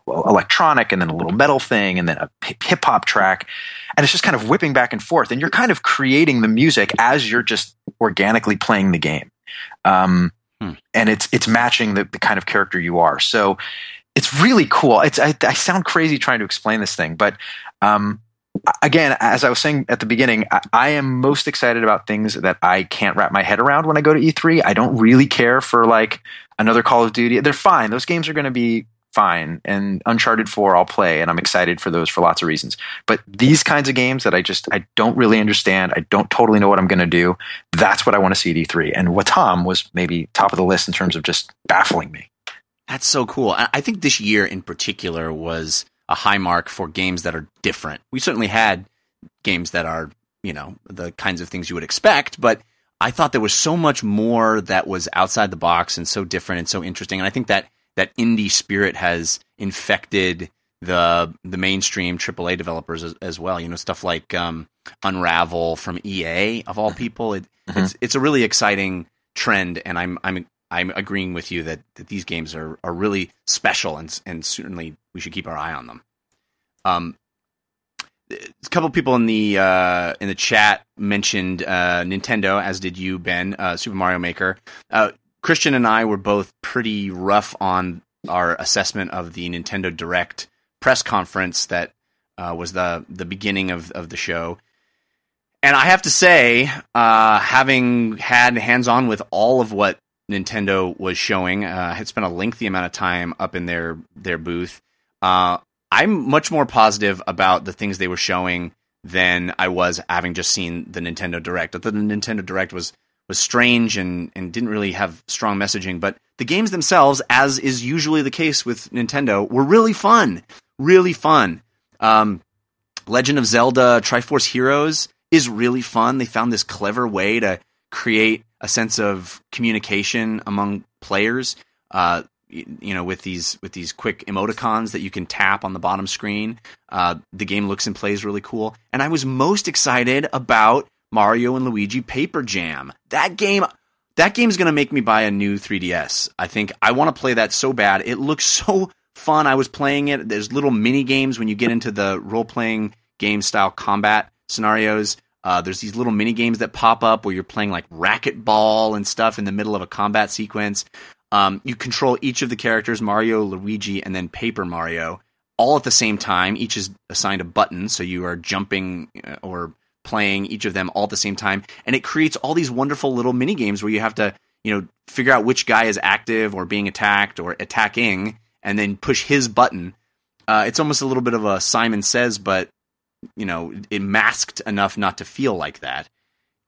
electronic, and then a little metal thing, and then a hip hop track. And it's just kind of whipping back and forth. And you're kind of creating the music as you're just organically playing the game. And it's matching the kind of character you are. So it's really cool. I sound crazy trying to explain this thing, but again, as I was saying at the beginning, I am most excited about things that I can't wrap my head around when I go to E3. I don't really care for like another Call of Duty. They're fine. Those games are going to be fine. And Uncharted 4 I'll play, and I'm excited for those for lots of reasons. But these kinds of games that I don't really understand, I don't totally know what I'm going to do, that's what I want to see at E3. And Wattam was maybe top of the list in terms of just baffling me. That's so cool. I think this year in particular was a high mark for games that are different. We certainly had games that are, you know, the kinds of things you would expect, but I thought there was so much more that was outside the box and so different and so interesting. And I think that indie spirit has infected the mainstream AAA developers as well. You know, stuff like Unravel from EA of all people. It's a really exciting trend, and I'm agreeing with you that these games are really special, and certainly we should keep our eye on them. A couple of people in the chat mentioned Nintendo, as did you, Ben, Super Mario Maker. Christian and I were both pretty rough on our assessment of the Nintendo Direct press conference that was the beginning of the show. And I have to say, having had hands-on with all of what Nintendo was showing, had spent a lengthy amount of time up in their booth. I'm much more positive about the things they were showing than I was having just seen the Nintendo Direct. I thought the Nintendo Direct was strange and didn't really have strong messaging, but the games themselves, as is usually the case with Nintendo, were really fun. Really fun. Legend of Zelda Triforce Heroes is really fun. They found this clever way to create a sense of communication among players, you know, with these quick emoticons that you can tap on the bottom screen. The game looks and plays really cool. And I was most excited about Mario and Luigi Paper Jam. That game's going to make me buy a new 3DS. I think I want to play that so bad. It looks so fun. I was playing it. There's little mini games when you get into the role-playing game style combat scenarios. There's these little mini games that pop up where you're playing like racquetball and stuff in the middle of a combat sequence. You control each of the characters, Mario, Luigi, and then Paper Mario, all at the same time. Each is assigned a button, so you are jumping or playing each of them all at the same time. And it creates all these wonderful little mini games where you have to, you know, figure out which guy is active or being attacked or attacking, and then push his button. It's almost a little bit of a Simon Says, but you know, it masked enough not to feel like that.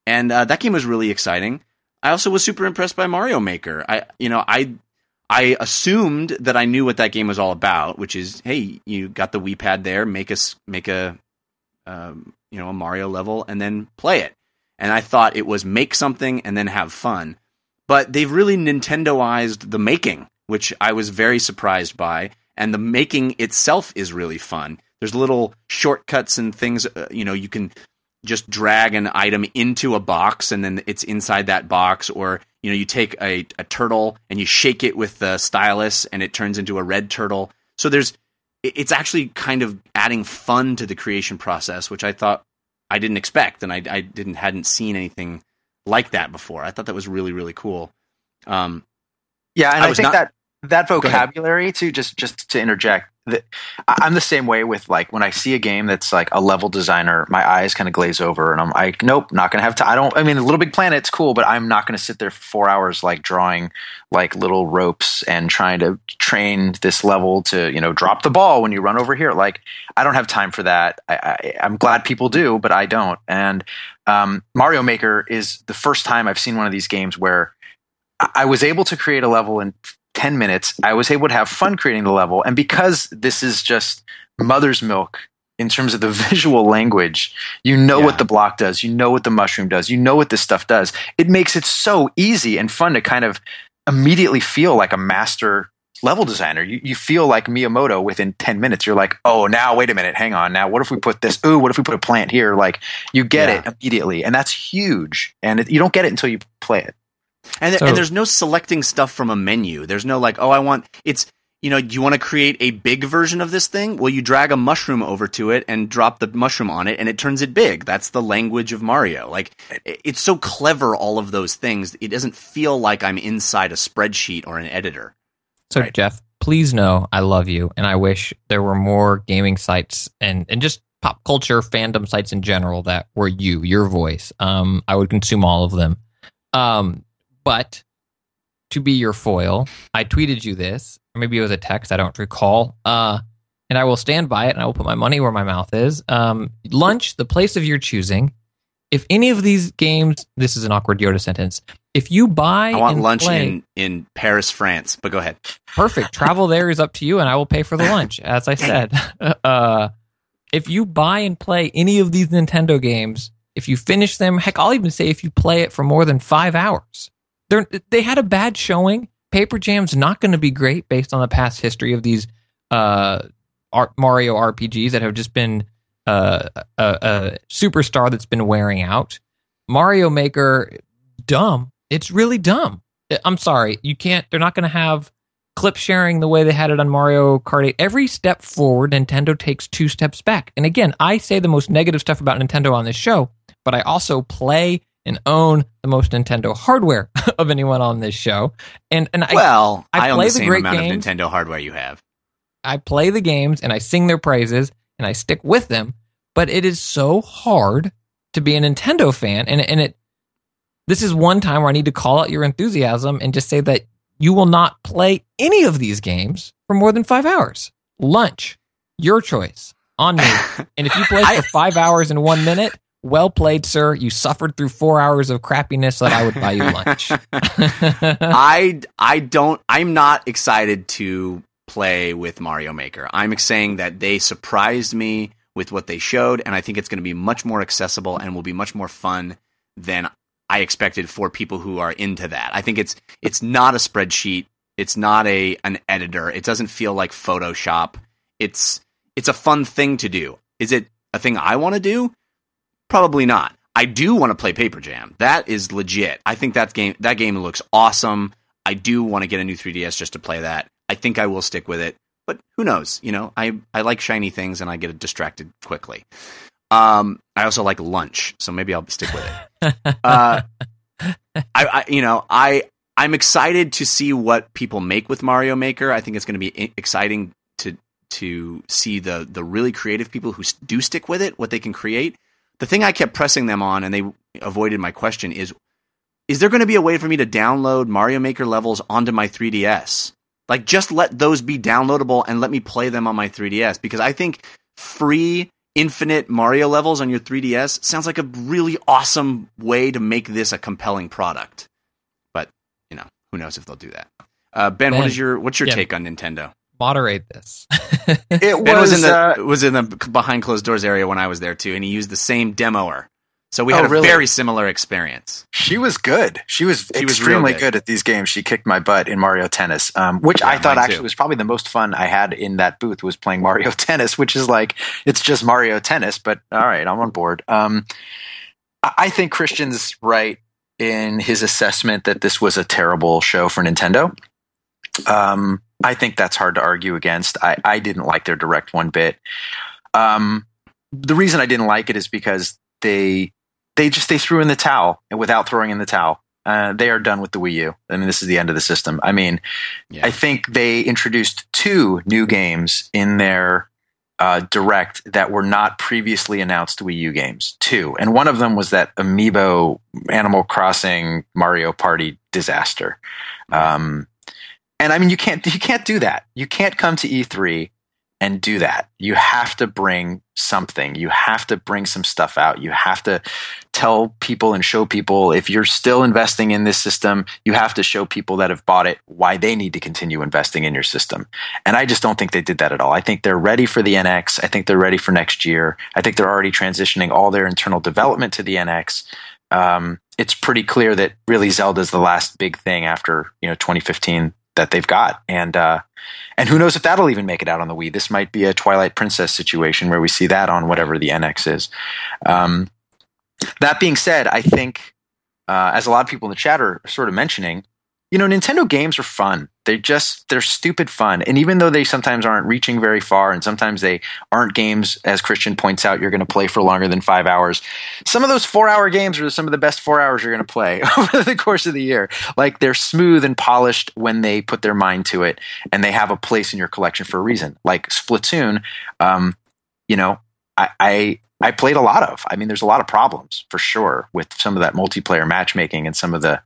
And that game was really exciting. I also was super impressed by Mario Maker. I assumed that I knew what that game was all about, which is, hey, you got the Wii Pad there, make a Mario level and then play it. And I thought it was make something and then have fun. But they've really Nintendoized the making, which I was very surprised by. And the making itself is really fun. There's little shortcuts and things, you know, you can just drag an item into a box and then it's inside that box. Or, you know, you take a turtle and you shake it with the stylus and it turns into a red turtle. So it's actually kind of adding fun to the creation process, which I thought I didn't expect. And I hadn't seen anything like that before. I thought that was really, really cool. Yeah, and I think that vocabulary too, just to interject, I'm the same way with like when I see a game that's like a level designer, my eyes kind of glaze over and I'm like, nope, not going to have time. Little Big Planet's cool, but I'm not going to sit there for 4 hours like drawing like little ropes and trying to train this level to, you know, drop the ball when you run over here. Like I don't have time for that. I'm glad people do, but I don't. And Mario Maker is the first time I've seen one of these games where I was able to create a level in 10 minutes. I was able to have fun creating the level. And because this is just mother's milk in terms of the visual language, you know what the block does, you know what the mushroom does, you know what this stuff does. It makes it so easy and fun to kind of immediately feel like a master level designer. You feel like Miyamoto within 10 minutes. You're like, oh, now, wait a minute, hang on. Now, what if we put this? Ooh, what if we put a plant here? Like, you get it immediately. And that's huge. And you don't get it until you play it. And there's no selecting stuff from a menu. There's no like, oh, I want – it's you know, do you want to create a big version of this thing? Well, you drag a mushroom over to it and drop the mushroom on it, and it turns it big. That's the language of Mario. Like, it's so clever, all of those things. It doesn't feel like I'm inside a spreadsheet or an editor. So, right? Jeff, please know I love you, and I wish there were more gaming sites and just pop culture fandom sites in general that were you, your voice. I would consume all of them. But to be your foil, I tweeted you this. Or maybe it was a text, I don't recall. And I will stand by it, and I will put my money where my mouth is. Lunch, the place of your choosing. If any of these games, this is an awkward Yoda sentence. If you buy, I want lunch in Paris, France. But go ahead. Perfect. Travel there is up to you, and I will pay for the lunch, as I said. If you buy and play any of these Nintendo games, if you finish them, heck, I'll even say if you play it for more than 5 hours, they had a bad showing. Paper Jam's not going to be great based on the past history of these Mario RPGs that have just been a superstar that's been wearing out. Mario Maker, dumb. It's really dumb. I'm sorry. You can't. They're not going to have clip sharing the way they had it on Mario Kart 8. Every step forward, Nintendo takes two steps back. And again, I say the most negative stuff about Nintendo on this show, but I also play and own the most Nintendo hardware of anyone on this show. I play the same great amount games, of Nintendo hardware you have. I play the games and I sing their praises and I stick with them, but it is so hard to be a Nintendo fan. This is one time where I need to call out your enthusiasm and just say that you will not play any of these games for more than 5 hours. Lunch, your choice, on me. And if you play for 5 hours and 1 minute, well played, sir. You suffered through 4 hours of crappiness that I would buy you lunch. I'm not excited to play with Mario Maker. I'm saying that they surprised me with what they showed, and I think it's going to be much more accessible and will be much more fun than I expected for people who are into that. I think it's not a spreadsheet. It's not an editor. It doesn't feel like Photoshop. It's a fun thing to do. Is it a thing I want to do? Probably not. I do want to play Paper Jam. That is legit. I think that game looks awesome. I do want to get a new 3DS just to play that. I think I will stick with it, but who knows? You know, I like shiny things and I get distracted quickly. I also like lunch, so maybe I'll stick with it. I'm excited to see what people make with Mario Maker. I think it's going to be exciting to see the really creative people who do stick with it, what they can create. The thing I kept pressing them on, and they avoided my question, is there going to be a way for me to download Mario Maker levels onto my 3DS? Like, just let those be downloadable and let me play them on my 3DS, because I think free infinite Mario levels on your 3DS sounds like a really awesome way to make this a compelling product. But, you know, who knows if they'll do that. Ben, what's your take on Nintendo? Moderate this. It was in the behind closed doors area when I was there too, and he used the same demoer, so we had a very similar experience. She was good. She was extremely good at these games. She kicked my butt in Mario Tennis, which I thought actually was probably the most fun I had in that booth, was playing Mario Tennis, which is like, it's just Mario Tennis, but all right, I'm on board. I think Christian's right in his assessment that this was a terrible show for Nintendo. I think that's hard to argue against. I didn't like their Direct one bit. The reason I didn't like it is because they threw in the towel, and without throwing in the towel, they are done with the Wii U. I mean, this is the end of the system. I mean, yeah. I think they introduced 2 new games in their Direct that were not previously announced Wii U games. 2, and one of them was that Amiibo Animal Crossing Mario Party disaster. And I mean, you can't do that. You can't come to E3 and do that. You have to bring something. You have to bring some stuff out. You have to tell people and show people, if you're still investing in this system, you have to show people that have bought it why they need to continue investing in your system. And I just don't think they did that at all. I think they're ready for the NX. I think they're ready for next year. I think they're already transitioning all their internal development to the NX. It's pretty clear that really Zelda's the last big thing after 2015. That they've got. And who knows if that'll even make it out on the Wii. This might be a Twilight Princess situation where we see that on whatever the NX is. That being said, I think, as a lot of people in the chat are sort of mentioning, You know, Nintendo games are fun. They're stupid fun. And even though they sometimes aren't reaching very far, and sometimes they aren't games, as Christian points out, you're going to play for longer than 5 hours, some of those 4-hour games are some of the best 4 hours you're going to play over the course of the year. Like, they're smooth and polished when they put their mind to it, and they have a place in your collection for a reason. Like Splatoon, you know, I played a lot of. I mean, there's a lot of problems for sure with some of that multiplayer matchmaking and some of the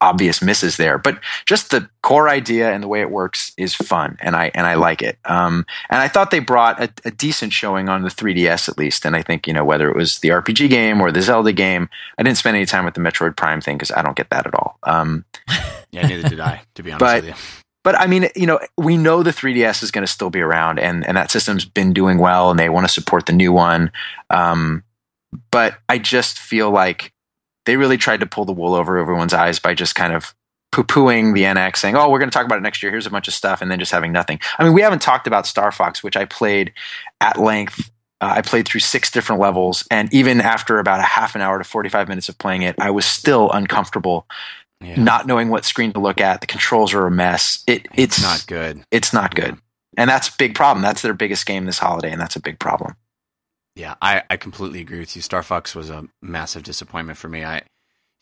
obvious misses there, but just the core idea and the way it works is fun, and I like it. And I thought they brought a decent showing on the 3DS at least. And I think, you know, whether it was the RPG game or the Zelda game, I didn't spend any time with the Metroid Prime thing because I don't get that at all. Yeah, neither did I, to be honest with you. But I mean, you know, we know the 3DS is going to still be around, and that system's been doing well, and they want to support the new one. But I just feel like they really tried to pull the wool over everyone's eyes by just kind of poo-pooing the NX, saying, oh, we're going to talk about it next year, here's a bunch of stuff, and then just having nothing. I mean, we haven't talked about Star Fox, which I played at length. I played through 6 different levels, and even after about a half an hour to 45 minutes of playing it, I was still uncomfortable. Yeah. Not knowing what screen to look at. The controls are a mess. It's not good. It's not good. And that's a big problem. That's their biggest game this holiday, and that's a big problem. Yeah, I completely agree with you. Star Fox was a massive disappointment for me.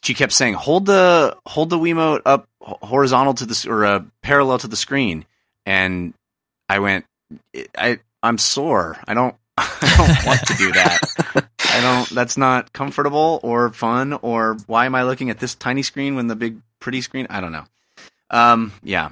She kept saying, hold the Wiimote up horizontal to the, or parallel to the screen. And I went, I'm sore. I don't want to do that. That's not comfortable or fun, or why am I looking at this tiny screen when the big pretty screen? I don't know. Yeah.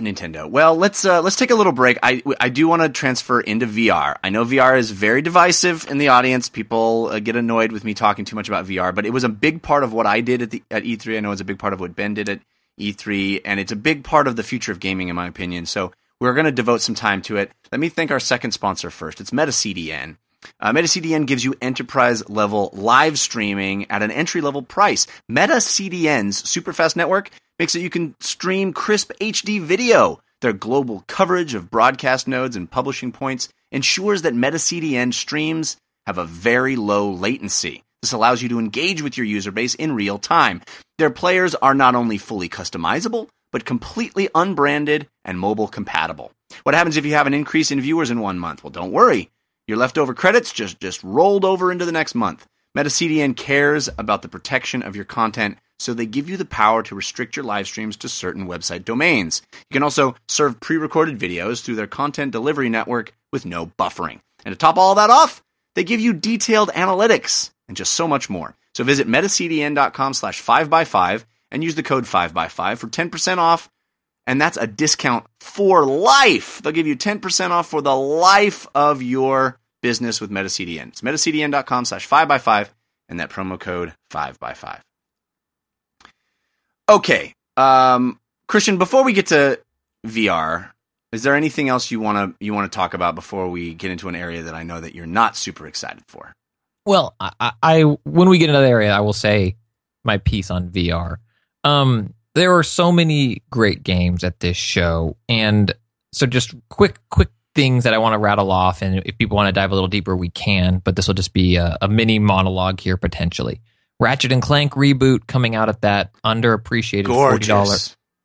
Nintendo. Well, let's take a little break. I do want to transfer into VR. I know VR is very divisive in the audience. People get annoyed with me talking too much about VR, but it was a big part of what I did at E3. I know it's a big part of what Ben did at E3, and it's a big part of the future of gaming, in my opinion. So we're going to devote some time to it. Let me thank our second sponsor first. It's MetaCDN. MetaCDN gives you enterprise-level live streaming at an entry-level price. MetaCDN's super-fast network makes it you can stream crisp HD video. Their global coverage of broadcast nodes and publishing points ensures that MetaCDN streams have a very low latency. This allows you to engage with your user base in real time. Their players are not only fully customizable, but completely unbranded and mobile compatible. What happens if you have an increase in viewers in 1 month? Well, don't worry. Your leftover credits just rolled over into the next month. MetaCDN cares about the protection of your content, so they give you the power to restrict your live streams to certain website domains. You can also serve pre-recorded videos through their content delivery network with no buffering. And to top all that off, they give you detailed analytics and just so much more. So visit metacdn.com/5x5 and use the code 5x5 for 10% off. And that's a discount for life. They'll give you 10% off for the life of your business with MetaCDN. It's metacdn.com/5x5 and that promo code 5x5. Okay. Christian, before we get to VR, is there anything else you want to talk about before we get into an area that I know that you're not super excited for? Well, I when we get into that area, I will say my piece on VR. There are so many great games at this show, and so just quick things that I want to rattle off, and if people want to dive a little deeper, we can, but this will just be a mini monologue here, potentially. Ratchet & Clank reboot coming out at that underappreciated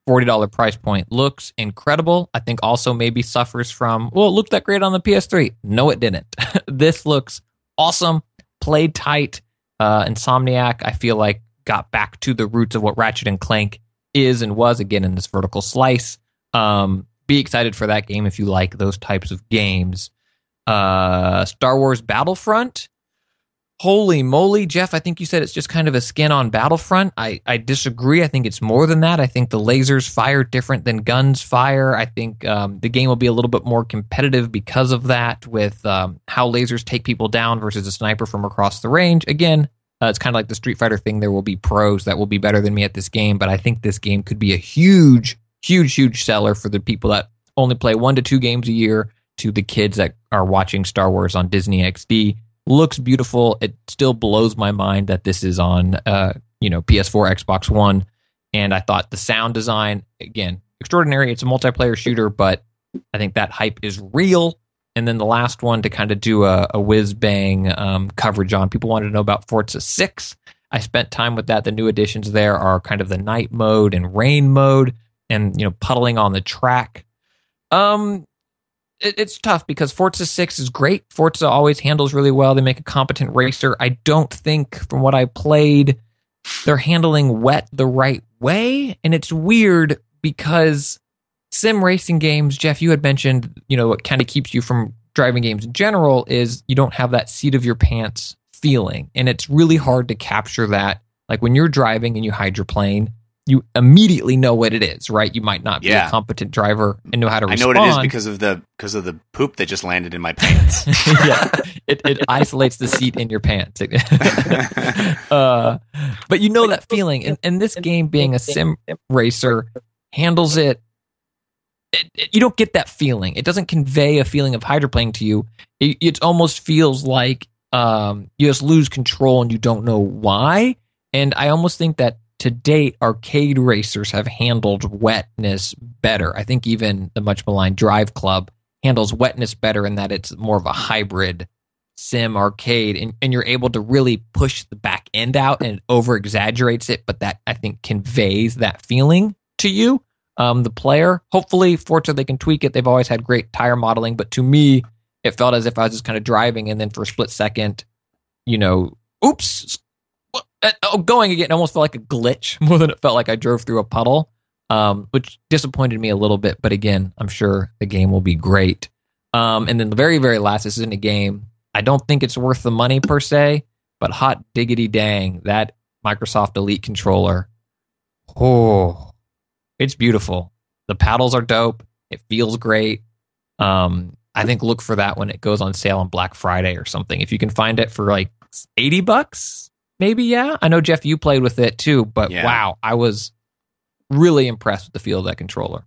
$40 price point. Looks incredible. I think also maybe suffers from, well, it looked that great on the PS3. No, it didn't. This looks awesome. Played tight. Insomniac, I feel like, got back to the roots of what Ratchet & Clank is and was, again, in this vertical slice. Be excited for that game if you like those types of games. Star Wars Battlefront. Holy moly, Jeff, I think you said it's just kind of a skin on Battlefront. I disagree. I think it's more than that. I think the lasers fire different than guns fire. I think the game will be a little bit more competitive because of that, with how lasers take people down versus a sniper from across the range. Again, it's kind of like the Street Fighter thing. There will be pros that will be better than me at this game, but I think this game could be a huge seller for the people that only play 1 to 2 games a year, to the kids that are watching Star Wars on Disney XD. Looks beautiful. It still blows my mind that this is on PS4, Xbox One, and I thought the sound design, again, extraordinary. It's a multiplayer shooter, but I think that hype is real. And then the last one to kind of do a whiz-bang coverage on, people wanted to know about Forza 6. I spent time with that. The new additions there are kind of the night mode and rain mode and, you know, puddling on the track. It's tough because Forza 6 is great. Forza always handles really well. They make a competent racer. I don't think, from what I played, they're handling wet the right way. And it's weird because sim racing games, Jeff, you had mentioned, you know, what kind of keeps you from driving games in general is you don't have that seat of your pants feeling. And it's really hard to capture that. Like when you're driving and you hide your plane, you immediately know what it is, right? You might not be a competent driver and know how to respond. I know what it is because of the poop that just landed in my pants. Yeah, it isolates the seat in your pants. But you know that feeling. And this game, being a sim racer, handles it. You don't get that feeling. It doesn't convey a feeling of hydroplaning to you. It almost feels like you just lose control and you don't know why. And I almost think that to date, arcade racers have handled wetness better. I think even the much maligned Drive Club handles wetness better in that it's more of a hybrid sim arcade, and you're able to really push the back end out and over exaggerates it, but that I think conveys that feeling to you, the player. Hopefully, Forza, they can tweak it. They've always had great tire modeling, but to me, it felt as if I was just kind of driving, and then for a split second, you know, oops. Going again, it almost felt like a glitch more than it felt like I drove through a puddle, which disappointed me a little bit. But again, I'm sure the game will be great. And then the very, very last, this isn't a game. I don't think it's worth the money per se, but hot diggity dang, that Microsoft Elite controller. Oh, it's beautiful. The paddles are dope. It feels great. I think look for that when it goes on sale on Black Friday or something. If you can find it for like $80. Maybe, yeah. I know, Jeff, you played with it too, but wow, I was really impressed with the feel of that controller.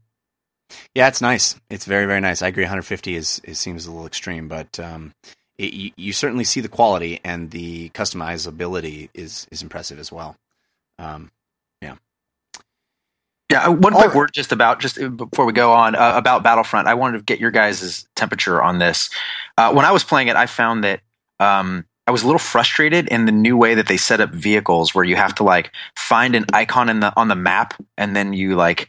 Yeah, it's nice. It's very, very nice. I agree. 150 seems a little extreme, but you certainly see the quality, and the customizability is impressive as well. Yeah, one quick word just before we go on, about Battlefront. I wanted to get your guys' temperature on this. When I was playing it, I found that I was a little frustrated in the new way that they set up vehicles, where you have to like find an icon on the map, and then you like,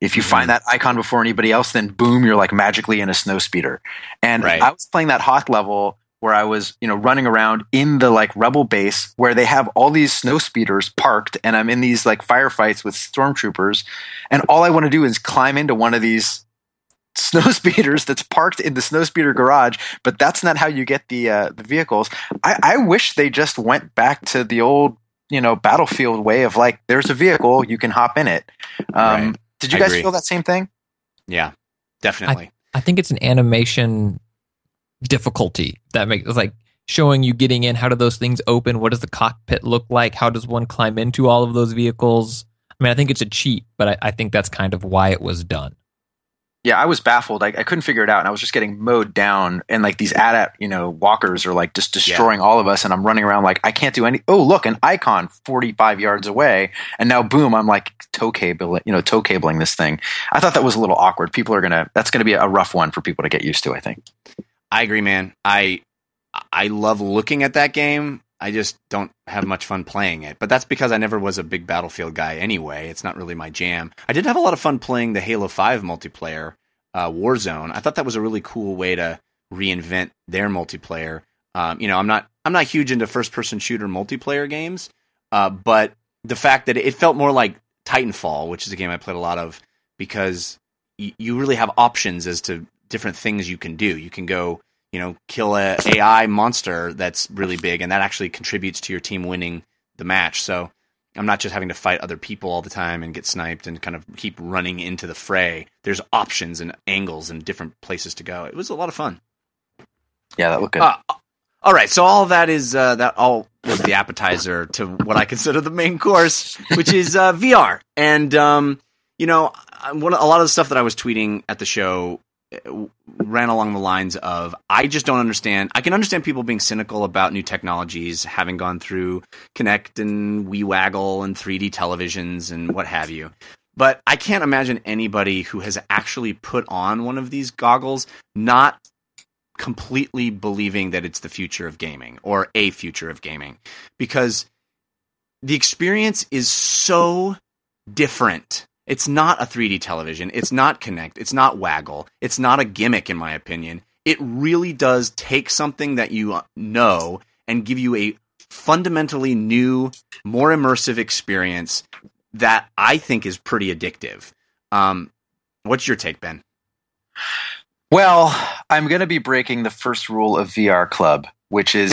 if you find that icon before anybody else, then boom, you're like magically in a snow speeder. And I was playing that Hawk level where I was, you know, running around in the like rebel base where they have all these snow speeders parked, and I'm in these like firefights with stormtroopers, and all I want to do is climb into one of these snow speeders that's parked in the snow speeder garage, but that's not how you get the vehicles. I wish they just went back to the old, you know, Battlefield way of like, there's a vehicle, you can hop in it. Did you guys feel that same thing? Yeah, definitely. I think it's an animation difficulty that makes it like showing you getting in. How do those things open? What does the cockpit look like? How does one climb into all of those vehicles? I mean, I think it's a cheat, but I think that's kind of why it was done. Yeah, I was baffled. I couldn't figure it out, and I was just getting mowed down, and like these adept, you know, walkers are like just destroying all of us, and I'm running around like I can't do any. Oh, look, an icon 45 yards away, and now boom, I'm like toe cabling this thing. I thought that was a little awkward. That's gonna be a rough one for people to get used to, I think. I agree, man. I love looking at that game. I just don't have much fun playing it. But that's because I never was a big Battlefield guy anyway. It's not really my jam. I did have a lot of fun playing the Halo 5 multiplayer, Warzone. I thought that was a really cool way to reinvent their multiplayer. You know, I'm not huge into first-person shooter multiplayer games, but the fact that it felt more like Titanfall, which is a game I played a lot of, because you really have options as to different things you can do. You can go, you know, kill a AI monster that's really big, and that actually contributes to your team winning the match. So I'm not just having to fight other people all the time and get sniped and kind of keep running into the fray. There's options and angles and different places to go. It was a lot of fun. Yeah, that looked good. All right, so all that is that all was the appetizer to what I consider the main course, which is VR. And you know, a lot of the stuff that I was tweeting at the show ran along the lines of, I just don't understand. I can understand people being cynical about new technologies, having gone through Kinect and WeWaggle and 3D televisions and what have you. But I can't imagine anybody who has actually put on one of these goggles not completely believing that it's the future of gaming, or a future of gaming. Because the experience is so different. It's not a 3D television. It's not Kinect. It's not Waggle. It's not a gimmick, in my opinion. It really does take something that you know and give you a fundamentally new, more immersive experience that I think is pretty addictive. What's your take, Ben? Well, I'm going to be breaking the first rule of VR Club, which is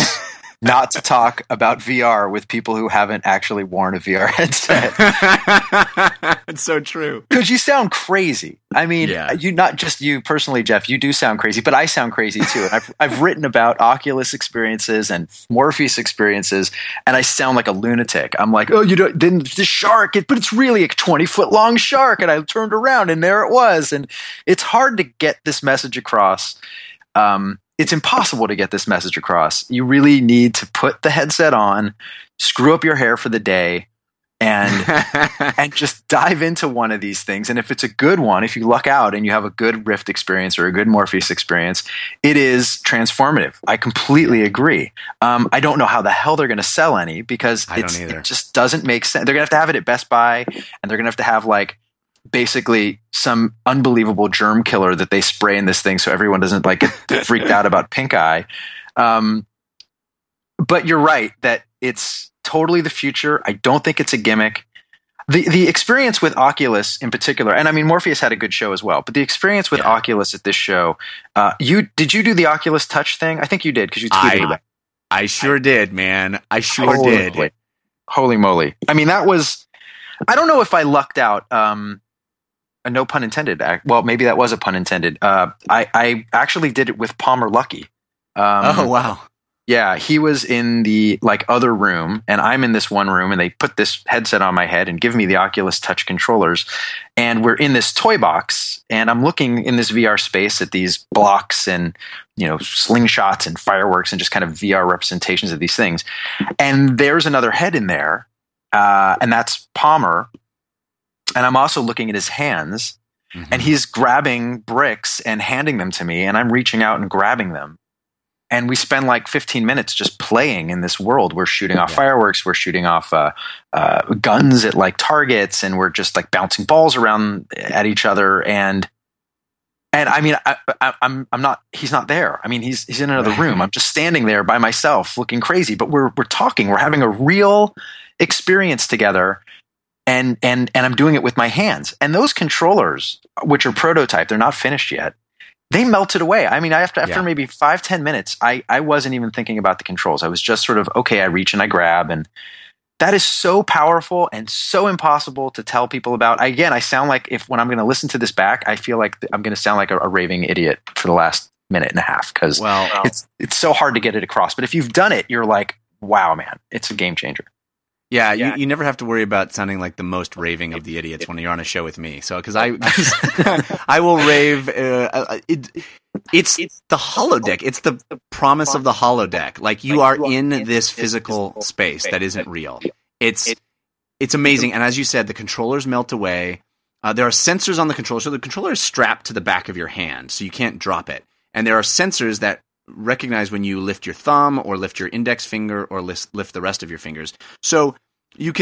not to talk about VR with people who haven't actually worn a VR headset. It's so true. Because you sound crazy. I mean, you, not just you personally, Jeff, you do sound crazy, but I sound crazy too. And I've written about Oculus experiences and Morpheus experiences, and I sound like a lunatic. I'm like, oh, you don't, then the shark, but it's really a 20-foot long shark, and I turned around and there it was. And it's hard to get this message across. It's impossible to get this message across. You really need to put the headset on, screw up your hair for the day, and and just dive into one of these things. And if it's a good one, if you luck out and you have a good Rift experience or a good Morpheus experience, it is transformative. I completely agree. I don't know how the hell they're going to sell any, because it just doesn't make sense. They're going to have it at Best Buy, and they're going to have like basically some unbelievable germ killer that they spray in this thing so everyone doesn't like get freaked out about pink eye. But you're right that it's totally the future. I don't think it's a gimmick. The experience with Oculus in particular, and I mean Morpheus had a good show as well, but the experience with Oculus at this show, did you do the Oculus Touch thing? I think you did, because you tweeted about it. I sure did, man. I sure did. Holy moly. I mean, that was, I don't know if I lucked out. No pun intended. Well, maybe that was a pun intended. I actually did it with Palmer Luckey. Oh, wow. Yeah, he was in the other room, and I'm in this one room, and they put this headset on my head and give me the Oculus Touch controllers. And we're in this toy box, and I'm looking in this VR space at these blocks and, slingshots and fireworks and just kind of VR representations of these things. And there's another head in there, and that's Palmer. And I'm also looking at his hands, and he's grabbing bricks and handing them to me, and I'm reaching out and grabbing them. And we spend 15 minutes just playing in this world. We're shooting off fireworks. We're shooting off guns at targets, and we're just bouncing balls around at each other. And I mean, I'm not. He's not there. I mean, he's in another room. I'm just standing there by myself, looking crazy. But we're talking. We're having a real experience together. And I'm doing it with my hands. And those controllers, which are prototype, they're not finished yet, they melted away. I mean, after maybe 5-10 minutes, I wasn't even thinking about the controls. I was just sort of, okay, I reach and I grab. And that is so powerful and so impossible to tell people about. Again, I sound like, when I'm going to listen to this back, I feel like I'm going to sound like a raving idiot for the last minute and a half, because it's so hard to get it across. But if you've done it, you're like, wow, man, it's a game changer. Yeah, you never have to worry about sounding like the most raving of the idiots when you're on a show with me. So, because I will rave. It's the holodeck. It's the promise of the holodeck. Like, you are in this physical space that isn't real. It's amazing. And as you said, the controllers melt away. There are sensors on the controller. So the controller is strapped to the back of your hand, so you can't drop it. And there are sensors that recognize when you lift your thumb or lift your index finger or lift the rest of your fingers. So you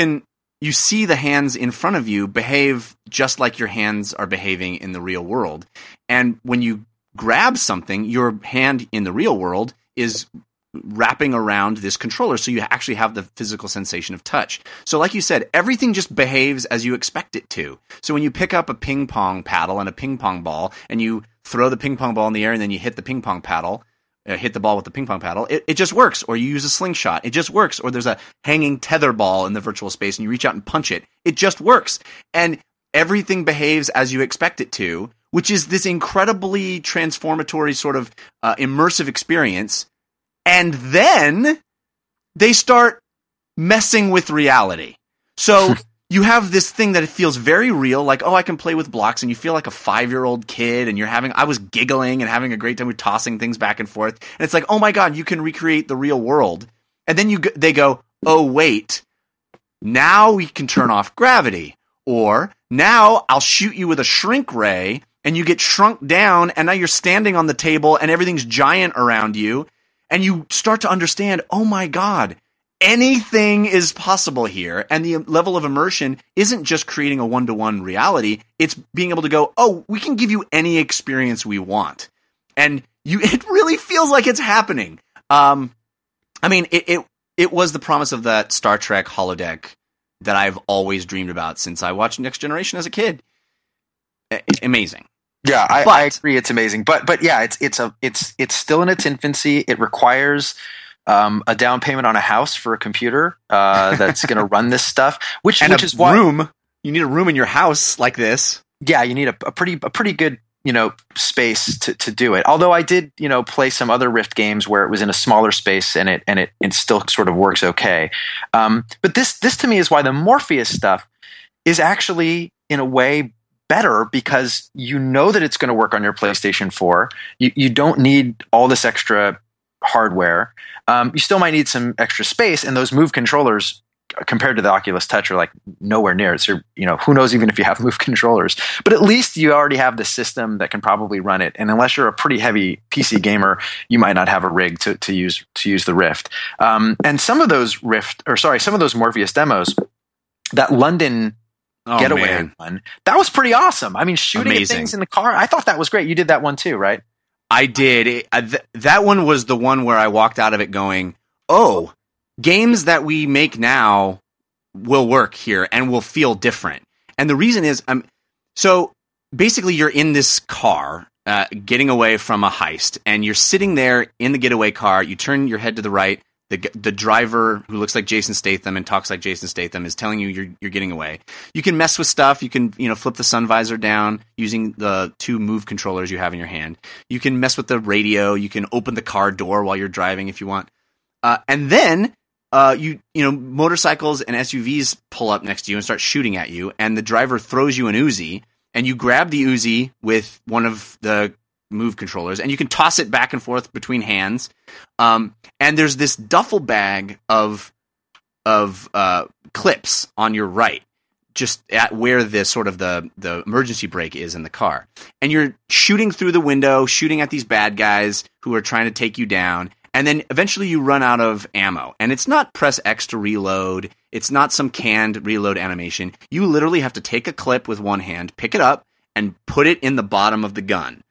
see the hands in front of you behave just like your hands are behaving in the real world. And when you grab something, your hand in the real world is wrapping around this controller. So you actually have the physical sensation of touch. So like you said, everything just behaves as you expect it to. So when you pick up a ping pong paddle and a ping pong ball, and you throw the ping pong ball in the air, and then you hit the ball with the ping pong paddle, it just works. Or you use a slingshot, it just works. Or there's a hanging tether ball in the virtual space and you reach out and punch it, it just works. And everything behaves as you expect it to, which is this incredibly transformatory sort of immersive experience. And then they start messing with reality. So you have this thing that it feels very real, like, oh, I can play with blocks, and you feel like a 5-year-old kid, and I was giggling and having a great time with tossing things back and forth. And it's like, oh my God, you can recreate the real world. And then they go, oh wait, now we can turn off gravity, or now I'll shoot you with a shrink ray, and you get shrunk down, and now you're standing on the table and everything's giant around you. And you start to understand, oh my God, anything is possible here. And the level of immersion isn't just creating a one-to-one reality. It's being able to go, oh, we can give you any experience we want. And it really feels like it's happening. I mean, it was the promise of that Star Trek holodeck that I've always dreamed about since I watched Next Generation as a kid. Amazing. Yeah, I agree. It's amazing. But yeah, it's still in its infancy. It requires a down payment on a house for a computer that's going to run this stuff. Which is why you need a room in your house like this. Yeah, you need a pretty good, you know, space to do it. Although I did, you know, play some other Rift games where it was in a smaller space and it still sort of works okay. But this to me is why the Morpheus stuff is actually in a way better, because you know that it's going to work on your PlayStation 4. You don't need all this extra hardware. You still might need some extra space, and those Move controllers compared to the Oculus Touch are like nowhere near it. So, you know, who knows even if you have Move controllers, but at least you already have the system that can probably run it. And unless you're a pretty heavy PC gamer, you might not have a rig to use the Rift. And some of those Morpheus demos, that London getaway one, that was pretty awesome. I mean, shooting at things in the car, I thought that was great. You did that one too, right? I did. That one was the one where I walked out of it going, oh, games that we make now will work here and will feel different. And the reason is, so basically you're in this car getting away from a heist, and you're sitting there in the getaway car. You turn your head to the right. The driver, who looks like Jason Statham and talks like Jason Statham, is telling you you're getting away. You can mess with stuff. You can, you know, flip the sun visor down using the two Move controllers you have in your hand. You can mess with the radio. You can open the car door while you're driving if you want. And then motorcycles and SUVs pull up next to you and start shooting at you, and the driver throws you an Uzi, and you grab the Uzi with one of the Move controllers, and you can toss it back and forth between hands. And there's this duffel bag of clips on your right, just at where this sort of the emergency brake is in the car. And you're shooting through the window, shooting at these bad guys who are trying to take you down. And then eventually you run out of ammo. And it's not press X to reload. It's not some canned reload animation. You literally have to take a clip with one hand, pick it up, and put it in the bottom of the gun.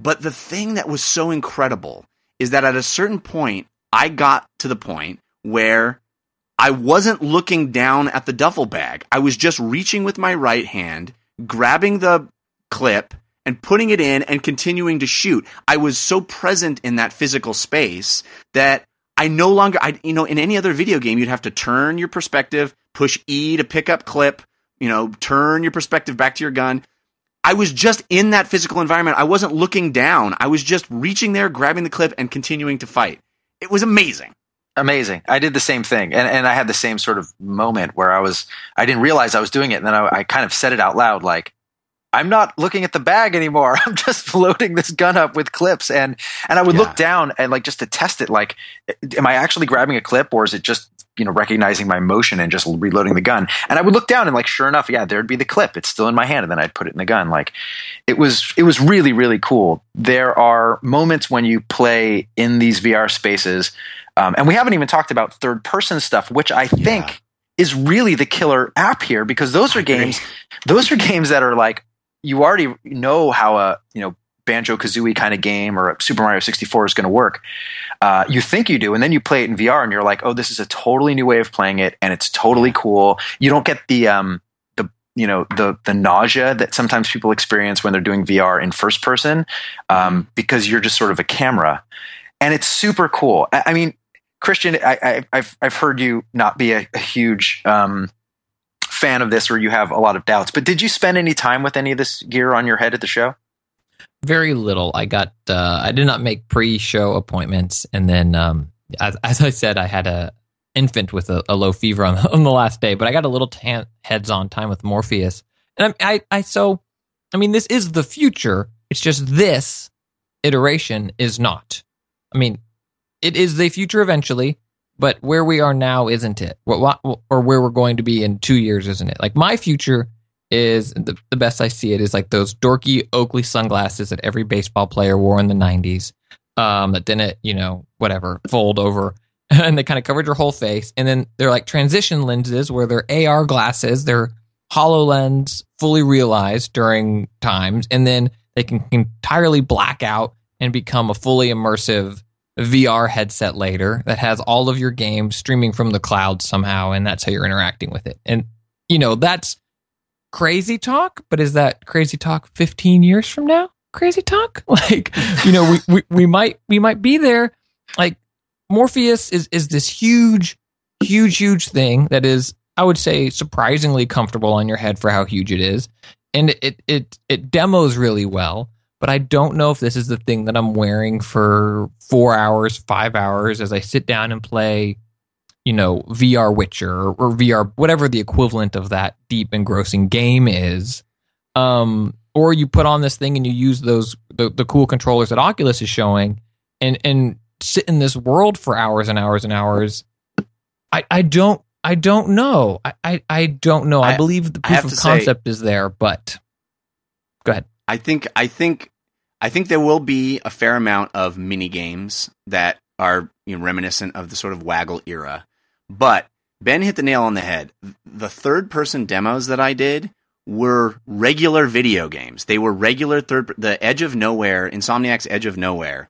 But the thing that was so incredible is that at a certain point, I got to the point where I wasn't looking down at the duffel bag. I was just reaching with my right hand, grabbing the clip and putting it in and continuing to shoot. I was so present in that physical space that I no longer, in any other video game, you'd have to turn your perspective, push E to pick up clip, you know, turn your perspective back to your gun. I was just in that physical environment. I wasn't looking down. I was just reaching there, grabbing the clip, and continuing to fight. It was amazing. Amazing. I did the same thing. And I had the same sort of moment where I didn't realize I was doing it. And then I kind of said it out loud, like, I'm not looking at the bag anymore. I'm just loading this gun up with clips. And I would look down and like, just to test it, like, am I actually grabbing a clip, or is it just, you know, recognizing my motion and just reloading the gun? And I would look down and like, sure enough, yeah, there'd be the clip. It's still in my hand. And then I'd put it in the gun. Like, it was really, really cool. There are moments when you play in these VR spaces. And we haven't even talked about third person stuff, which I think is really the killer app here, because those are games that are like, you already know how a, you know, Banjo-Kazooie kind of game or a Super Mario 64 is going to work. You think you do, and then you play it in VR, and you're like, oh, this is a totally new way of playing it, and it's totally cool. You don't get the nausea that sometimes people experience when they're doing VR in first person, because you're just sort of a camera, and it's super cool. I mean, Christian, I've heard you not be a huge fan of this, or you have a lot of doubts, but did you spend any time with any of this gear on your head at the show? Very little. I got I did not make pre-show appointments, and then as I said, I had a infant with a low fever on the last day, but I got a little heads-on time with Morpheus, and I mean this is the future. It's just this iteration is not. I mean, it is the future eventually. But where we are now isn't it, or where we're going to be in 2 years isn't it. Like, my future is, the best I see it, is like those dorky Oakley sunglasses that every baseball player wore in the 90s, that didn't, you know, whatever, fold over. and they kind of covered your whole face. And then they're like transition lenses where they're AR glasses, they're HoloLens fully realized during times. And then they can entirely black out and become a fully immersive VR headset later that has all of your games streaming from the cloud somehow. And that's how you're interacting with it. And, you know, that's crazy talk. But is that crazy talk 15 years from now? Crazy talk? Like, you know, we might be there. Like, Morpheus is this huge thing that is, I would say, surprisingly comfortable on your head for how huge it is. And it demos really well. But I don't know if this is the thing that I'm wearing for 4 hours, 5 hours as I sit down and play, you know, VR Witcher or VR, whatever the equivalent of that deep engrossing game is. Or you put on this thing and you use those the cool controllers that Oculus is showing and sit in this world for hours and hours and hours. I don't know. I don't know. I believe the proof of concept is there, but go ahead. I think there will be a fair amount of mini games that are, you know, reminiscent of the sort of Waggle era. But Ben hit the nail on the head. The third person demos that I did were regular video games. They were regular the Edge of Nowhere, Insomniac's Edge of Nowhere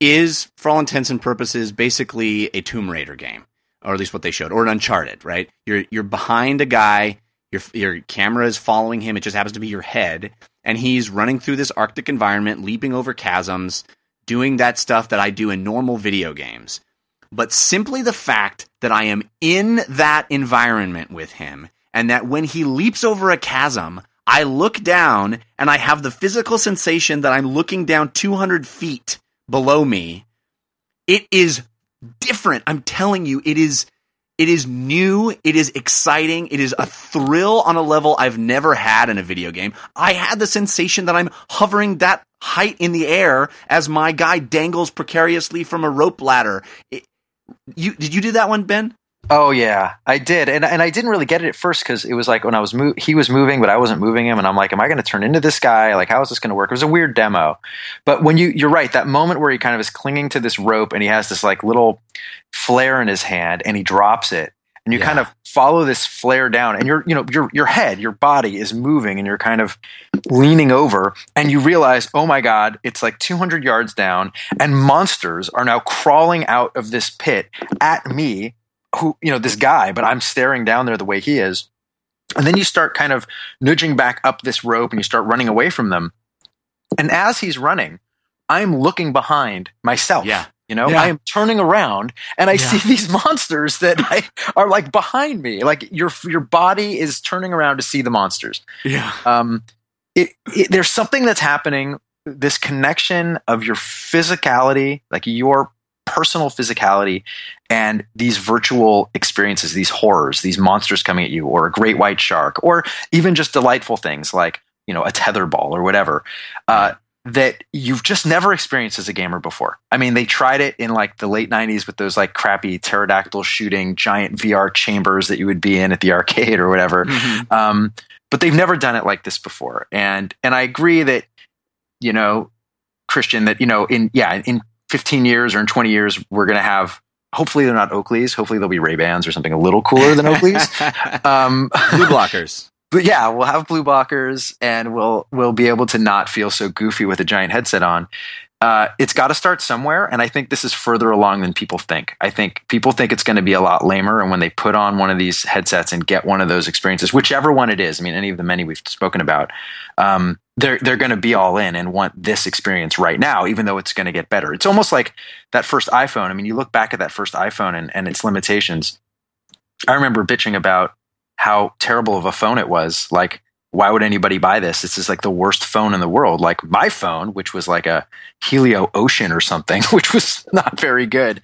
is, for all intents and purposes, basically a Tomb Raider game, or at least what they showed, or an Uncharted, right? You're behind a guy, your camera is following him, it just happens to be your head, and he's running through this Arctic environment, leaping over chasms, doing that stuff that I do in normal video games. But simply the fact that I am in that environment with him, and that when he leaps over a chasm, I look down and I have the physical sensation that I'm looking down 200 feet below me. It is different. I'm telling you, it is new. It is exciting. It is a thrill on a level I've never had in a video game. I had the sensation that I'm hovering that height in the air as my guy dangles precariously from a rope ladder. Did you do that one, Ben? Oh yeah, I did. And I didn't really get it at first because it was like when I was he was moving, but I wasn't moving him. And I'm like, am I going to turn into this guy? Like, how is this going to work? It was a weird demo. But when you're right, that moment where he kind of is clinging to this rope and he has this like little flare in his hand and he drops it and you kind of follow this flare down and your head, your body is moving and you're kind of leaning over and you realize, oh my God, it's like 200 yards down and monsters are now crawling out of this pit at me. Who, you know, this guy, but I'm staring down there the way he is. And then you start kind of nudging back up this rope and you start running away from them. And as he's running, I'm looking behind myself. Yeah. You know, I am turning around and I see these monsters that are like behind me. Like your body is turning around to see the monsters. Yeah. There's something that's happening, this connection of your physicality, like your personal physicality and these virtual experiences, these horrors, these monsters coming at you, or a great white shark, or even just delightful things like, you know, a tetherball or whatever, that you've just never experienced as a gamer before. I mean, they tried it in like the late 90s with those like crappy pterodactyl shooting giant VR chambers that you would be in at the arcade or whatever. Mm-hmm. But they've never done it like this before. And I agree that, you know, Christian, that, you know, in 15 years or in 20 years, we're going to have, hopefully they're not Oakleys. Hopefully they'll be Ray-Bans or something a little cooler than Oakleys. Blue blockers. But yeah, we'll have blue blockers and we'll be able to not feel so goofy with a giant headset on. It's got to start somewhere. And I think this is further along than people think. I think people think it's going to be a lot lamer. And when they put on one of these headsets and get one of those experiences, whichever one it is, I mean, any of the many we've spoken about, they're going to be all in and want this experience right now, even though it's going to get better. It's almost like that first iPhone. I mean, you look back at that first iPhone and its limitations. I remember bitching about how terrible of a phone it was. Like, why would anybody buy this? This is like the worst phone in the world. Like my phone, which was like a Helio Ocean or something, which was not very good.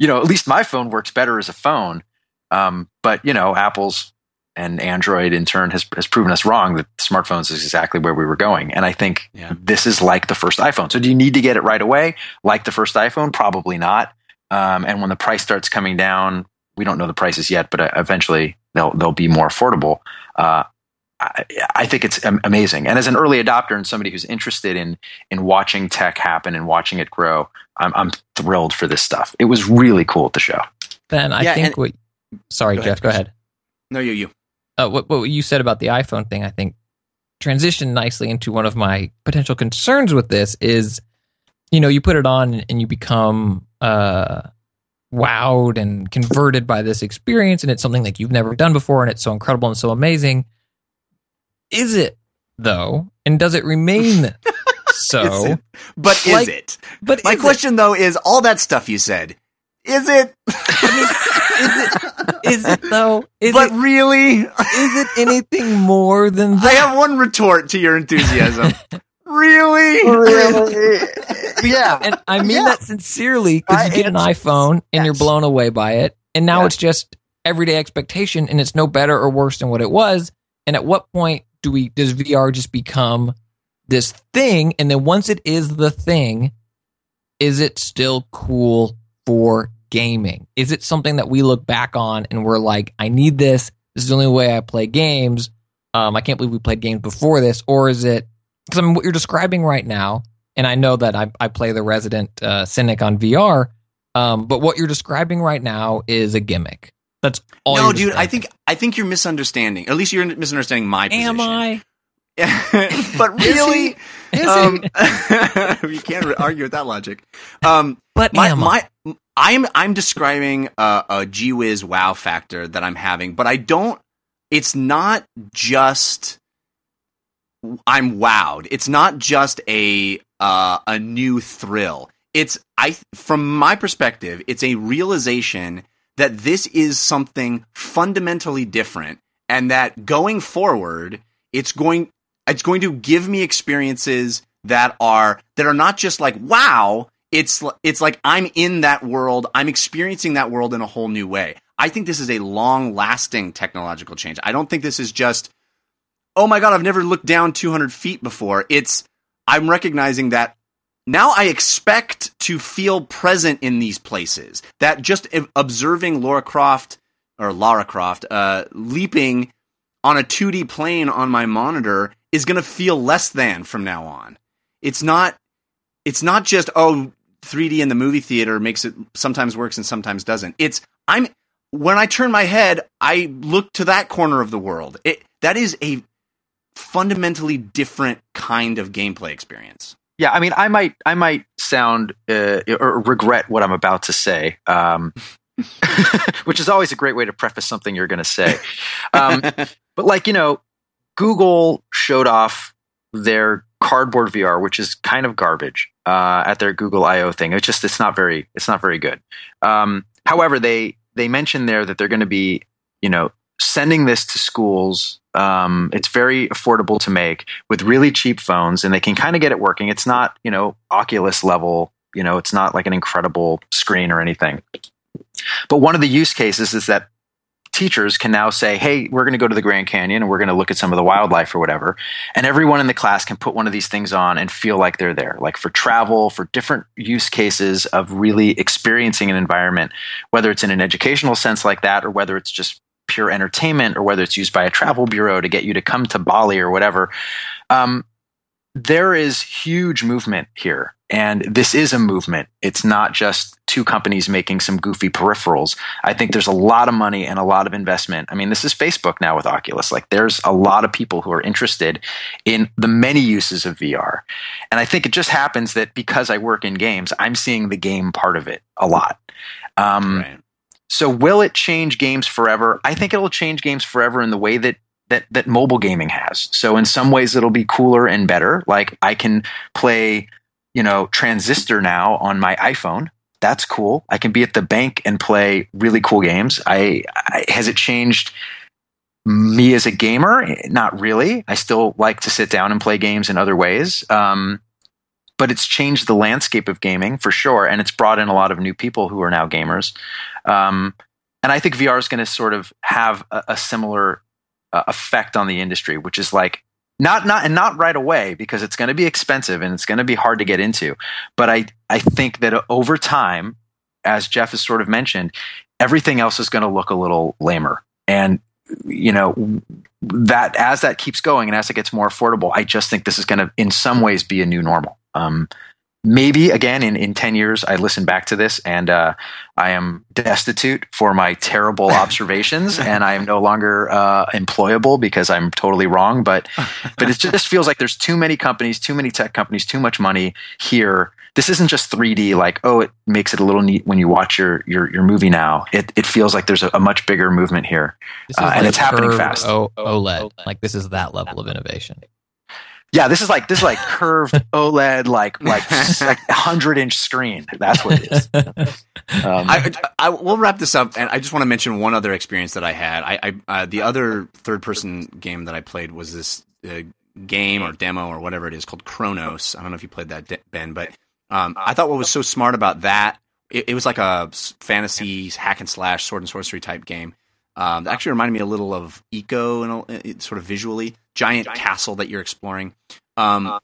You know, at least my phone works better as a phone. But, you know, Apple's and Android in turn has proven us wrong that smartphones is exactly where we were going. And I think this is like the first iPhone. So do you need to get it right away? Like the first iPhone? Probably not. And when the price starts coming down, we don't know the prices yet, but eventually they'll be more affordable. I think it's amazing. And as an early adopter and somebody who's interested in watching tech happen and watching it grow, I'm thrilled for this stuff. It was really cool at the show. Ben, sorry, Jeff, go ahead. No, you. What you said about the iPhone thing, I think, transitioned nicely into one of my potential concerns with this is, you know, you put it on and you become wowed and converted by this experience, and it's something like you've never done before, and it's so incredible and so amazing. Is it, though? And does it remain so? My question, though, is all that stuff you said, is it? Is it though? Really? Is it anything more than that? I have one retort to your enthusiasm. Really? Yeah. And I mean that sincerely, because you get an iPhone and you're blown away by it. And now it's just everyday expectation, and it's no better or worse than what it was. And at what point does VR just become this thing? And then once it is the thing, is it still cool for gaming? Is it something that we look back on and we're like, I need this. This is the only way I play games. I can't believe we played games before this. Or is it, because I mean, what you're describing right now, and I know that I play the resident cynic on VR, but what you're describing right now is a gimmick. That's all. No, dude, I think you're misunderstanding. At least you're misunderstanding my position. Am I? But really, you can't argue with that logic. But I'm describing a gee whiz wow factor that I'm having, but I don't. It's not just I'm wowed. It's not just a new thrill. From my perspective, it's a realization that this is something fundamentally different, and that going forward, it's going to give me experiences that are not just like wow. It's like I'm in that world. I'm experiencing that world in a whole new way. I think this is a long-lasting technological change. I don't think this is just, oh my God, I've never looked down 200 feet before. I'm recognizing that now I expect to feel present in these places. That just observing Lara Croft leaping on a 2D plane on my monitor is going to feel less than from now on. It's not just, 3D in the movie theater makes it, sometimes works and sometimes doesn't. When I turn my head, I look to that corner of the world. That is a fundamentally different kind of gameplay experience. Yeah, I mean, I might sound or regret what I'm about to say, which is always a great way to preface something you're going to say. But like, you know, Google showed off their cardboard VR, which is kind of garbage, at their Google I/O thing. It's not very good. However, they mentioned there that they're going to be, you know, sending this to schools. It's very affordable to make with really cheap phones, and they can kind of get it working. It's not, you know, Oculus level, you know, it's not like an incredible screen or anything. But one of the use cases is that teachers can now say, hey, we're going to go to the Grand Canyon and we're going to look at some of the wildlife or whatever. And everyone in the class can put one of these things on and feel like they're there, like for travel, for different use cases of really experiencing an environment, whether it's in an educational sense like that, or whether it's just pure entertainment, or whether it's used by a travel bureau to get you to come to Bali or whatever. There is huge movement here. And this is a movement. It's not just two companies making some goofy peripherals. I think there's a lot of money and a lot of investment. I mean, this is Facebook now with Oculus. Like, there's a lot of people who are interested in the many uses of VR. And I think it just happens that because I work in games, I'm seeing the game part of it a lot. Right. So will it change games forever? I think it'll change games forever in the way that mobile gaming has. So in some ways, it'll be cooler and better. Like, I can play, you know, Transistor now on my iPhone. That's cool. I can be at the bank and play really cool games. Has it changed me as a gamer? Not really. I still like to sit down and play games in other ways. But it's changed the landscape of gaming for sure. And it's brought in a lot of new people who are now gamers. And I think VR is going to sort of have a similar effect on the industry, which is like, Not right away, because it's going to be expensive and it's going to be hard to get into. But I think that over time, as Jeff has sort of mentioned, everything else is going to look a little lamer. And, you know, that as that keeps going and as it gets more affordable, I just think this is going to, in some ways, be a new normal. Maybe again in 10 years, I listen back to this and I am destitute for my terrible observations, and I am no longer employable because I'm totally wrong. But it just feels like there's too many companies, too many tech companies, too much money here. This isn't just 3D, like, oh, it makes it a little neat when you watch your movie now. It feels like there's a much bigger movement here, and it's happening fast. OLED, like this is that level of innovation. Yeah, this is like curved OLED, like 100-inch screen. That's what it is. I we'll wrap this up, and I just want to mention one other experience that I had. I the other third-person game that I played was this game or demo or whatever it is called Chronos. I don't know if you played that, Ben, but. I thought what was so smart about that, it was like a fantasy hack and slash sword and sorcery type game. That actually reminded me a little of Eco, and sort of visually giant castle that you're exploring. The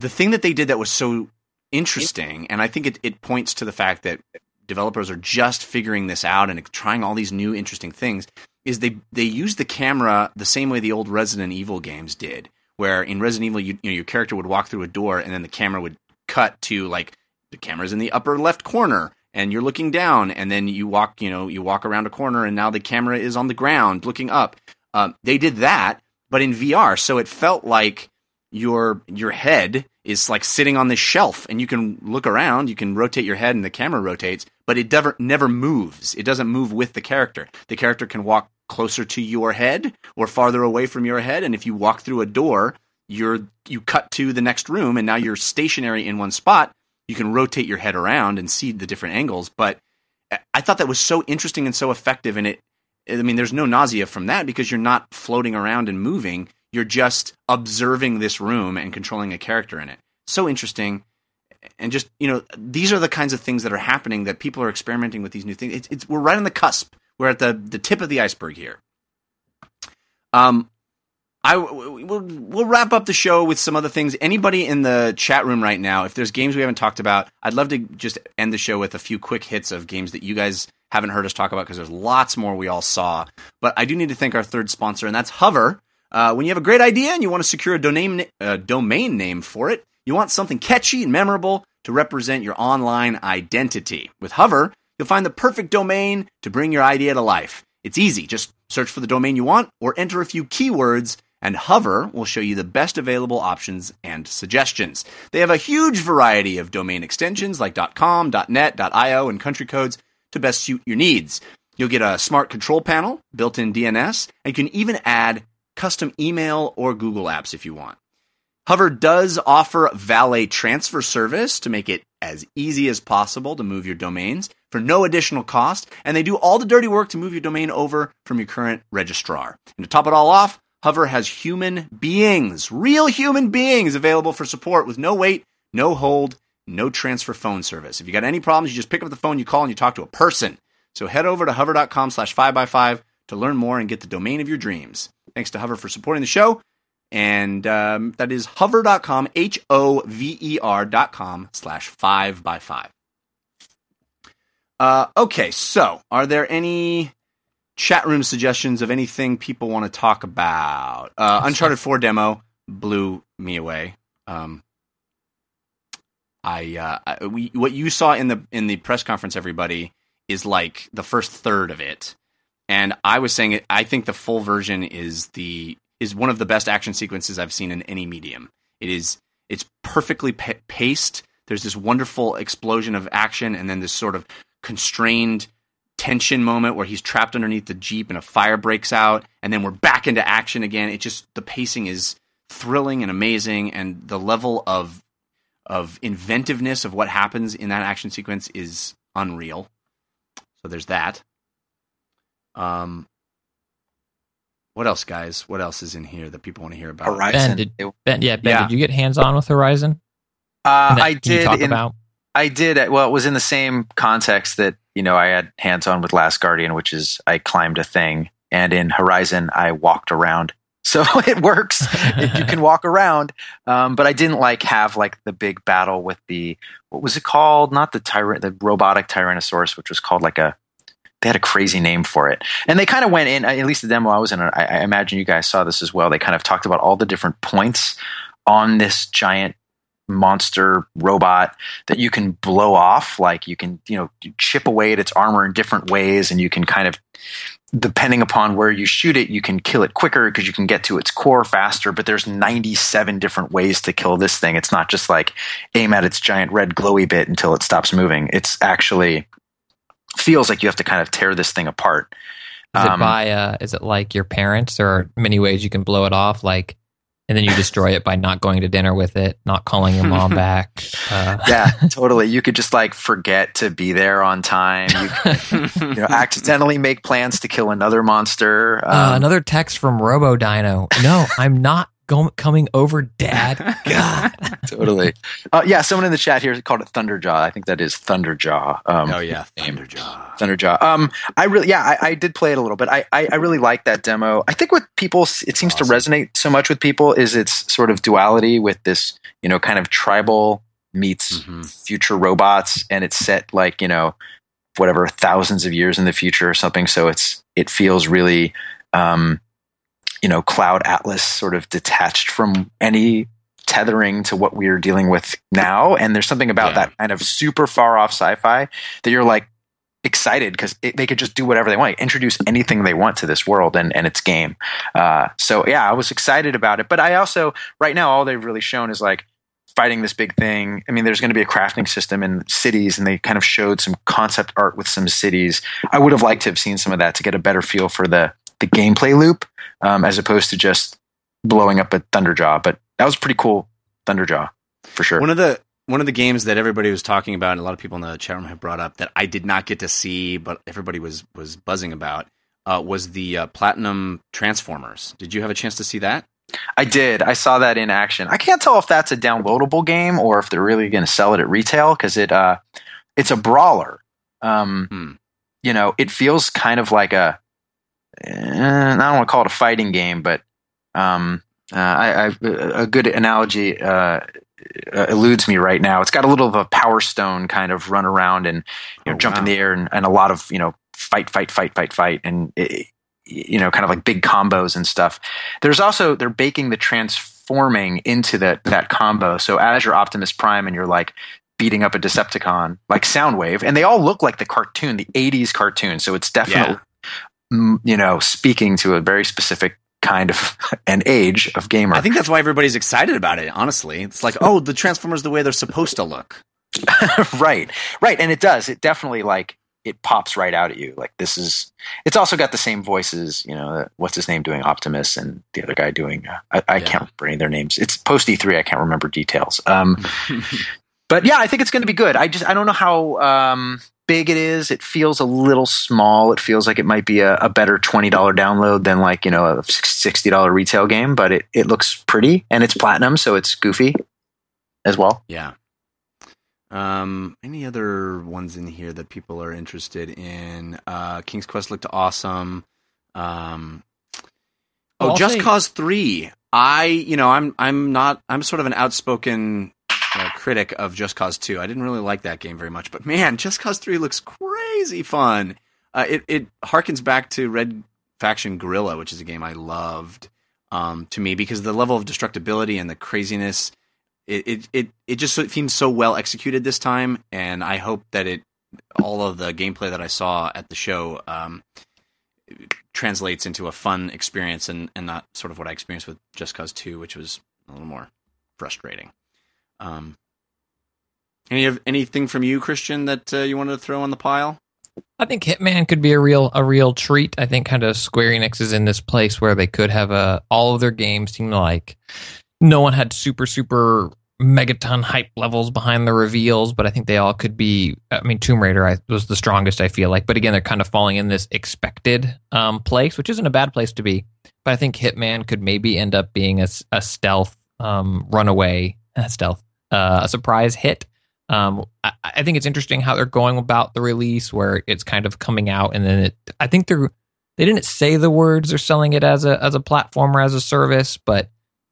thing that they did that was so interesting, and I think it points to the fact that developers are just figuring this out and trying all these new interesting things, is they use the camera the same way the old Resident Evil games did, where in Resident Evil you know, your character would walk through a door and then the camera would cut to, like, the camera's in the upper left corner and you're looking down, and then you walk around a corner and now the camera is on the ground looking up. They did that, but in VR, so it felt like your head is like sitting on this shelf and you can look around, you can rotate your head and the camera rotates, but it never moves. It doesn't move with the character. The character can walk closer to your head or farther away from your head, and if you walk through a door, you cut to the next room, and now you're stationary in one spot. You can rotate your head around and see the different angles. But I thought that was so interesting and so effective. And there's no nausea from that because you're not floating around and moving. You're just observing this room and controlling a character in it. So interesting. And just, these are the kinds of things that are happening, that people are experimenting with these new things. We're right on the cusp. We're at the tip of the iceberg here. We'll wrap up the show with some other things. Anybody in the chat room right now, if there's games we haven't talked about, I'd love to just end the show with a few quick hits of games that you guys haven't heard us talk about, because there's lots more we all saw. But I do need to thank our third sponsor, and that's Hover. When you have a great idea and you want to secure a domain name for it, you want something catchy and memorable to represent your online identity. With Hover, you'll find the perfect domain to bring your idea to life. It's easy. Just search for the domain you want or enter a few keywords, and Hover will show you the best available options and suggestions. They have a huge variety of domain extensions like .com, .net, .io, and country codes to best suit your needs. You'll get a smart control panel, built-in DNS, and you can even add custom email or Google Apps if you want. Hover does offer valet transfer service to make it as easy as possible to move your domains for no additional cost, and they do all the dirty work to move your domain over from your current registrar. And to top it all off, Hover has human beings, real human beings, available for support with no wait, no hold, no transfer phone service. If you got any problems, you just pick up the phone, you call, and you talk to a person. So head over to hover.com/5x5 to learn more and get the domain of your dreams. Thanks to Hover for supporting the show. And that is hover.com, hover.com/5x5. Okay, so are there any chat room suggestions of anything people want to talk about? Uncharted 4 demo blew me away. What you saw in the press conference, everybody, is like the first third of it, and I was saying it. I think the full version is one of the best action sequences I've seen in any medium. It's perfectly paced. There's this wonderful explosion of action, and then this sort of constrained tension moment where he's trapped underneath the Jeep and a fire breaks out, and then we're back into action again. It just, the pacing is thrilling and amazing, and the level of inventiveness of what happens in that action sequence is unreal. So there's that. What else, guys? What else is in here that people want to hear about? Horizon. Ben, did you get hands-on with Horizon? I did. I did. Well, it was in the same context that, I had hands-on with Last Guardian, which is I climbed a thing. And in Horizon, I walked around. So it works if you can walk around. But I didn't have the big battle with the, what was it called? Not the robotic Tyrannosaurus, which was called like a They had a crazy name for it. And they kind of went in, at least the demo I was in, I imagine you guys saw this as well. They kind of talked about all the different points on this giant monster robot that you can blow off. Like you can, you know, chip away at its armor in different ways, and you can kind of, depending upon where you shoot it, you can kill it quicker because you can get to its core faster. But there's 97 different ways to kill this thing. It's not just like aim at its giant red glowy bit until it stops moving. It's actually feels like you have to kind of tear this thing apart. Is it by is it like your parents? There are many ways you can blow it off, like, and then you destroy it by not going to dinner with it, not calling your mom back. Yeah, totally. You could just like forget to be there on time. You could, you know, accidentally make plans to kill another monster. Another text from RoboDino. No, I'm not coming over, Dad. God. Totally. Yeah, someone in the chat here called it Thunderjaw. I think that is Thunderjaw. Oh, yeah. Thunderjaw. Thunderjaw. I did play it a little bit. I really like that demo. I think what people, it seems to resonate so much with people is its sort of duality with this, you know, kind of tribal meets future robots, and it's set like, you know, whatever, thousands of years in the future or something. So it feels really, you know, Cloud Atlas, sort of detached from any tethering to what we're dealing with now. And there's something about that kind of super far off sci-fi that you're like excited because they could just do whatever they want, introduce anything they want to this world and its game. So yeah, I was excited about it. But I also, right now, all they've really shown is like fighting this big thing. I mean, there's going to be a crafting system in cities, and they kind of showed some concept art with some cities. I would have liked to have seen some of that to get a better feel for the gameplay loop, as opposed to just blowing up a Thunderjaw. But that was pretty cool, Thunderjaw, for sure. One of the games that everybody was talking about, and a lot of people in the chat room have brought up, that I did not get to see, but everybody was buzzing about, was the Platinum Transformers. Did you have a chance to see that? I did. I saw that in action. I can't tell if that's a downloadable game or if they're really going to sell it at retail, because it's a brawler. You know, it feels kind of like a, I don't want to call it a fighting game, but a good analogy eludes me right now. It's got a little of a Power Stone kind of run around and, you know, jump in the air and a lot of, you know, fight, and it, you know, kind of like big combos and stuff. There's also, they're baking the transforming into that combo. So as you're Optimus Prime and you're like beating up a Decepticon, like Soundwave, and they all look like the cartoon, the 80s cartoon. So it's definitely... Yeah. You know, speaking to a very specific kind of an age of gamer. I think that's why everybody's excited about it, honestly. It's like, oh, the Transformers, the way they're supposed to look. Right. And it does. It definitely, like, it pops right out at you. Like, this is... It's also got the same voices, you know, what's his name doing Optimus and the other guy doing... I can't remember any of their names. It's post E3. I can't remember details. But yeah, I think it's going to be good. I don't know how... big it is. It feels a little small. It feels like it might be a better $20 download than, like, you know, a $60 retail game, but it looks pretty, and it's Platinum, so it's goofy as well. Yeah. Any other ones in here that people are interested in? King's Quest looked awesome. Just Cause 3. I'm sort of an outspoken critic of Just Cause 2. I didn't really like that game very much, but man, Just Cause 3 looks crazy fun. It harkens back to Red Faction Guerrilla, which is a game I loved, to me, because the level of destructibility and the craziness, it just seems so well executed this time, and I hope that all of the gameplay that I saw at the show translates into a fun experience and not sort of what I experienced with Just Cause 2, which was a little more frustrating. Anything from you, Christian, that you wanted to throw on the pile? I think Hitman could be a real treat. I think kind of Square Enix is in this place where they could have all of their games seem like no one had super, super megaton hype levels behind the reveals, but I think they all could be. I mean, Tomb Raider was the strongest, I feel like, but again, they're kind of falling in this expected place, which isn't a bad place to be. But I think Hitman could maybe end up being a stealth runaway stealth. A surprise hit. I think it's interesting how they're going about the release, where it's kind of coming out, and then I think they didn't say the words. They're selling it as a platformer, as a service, but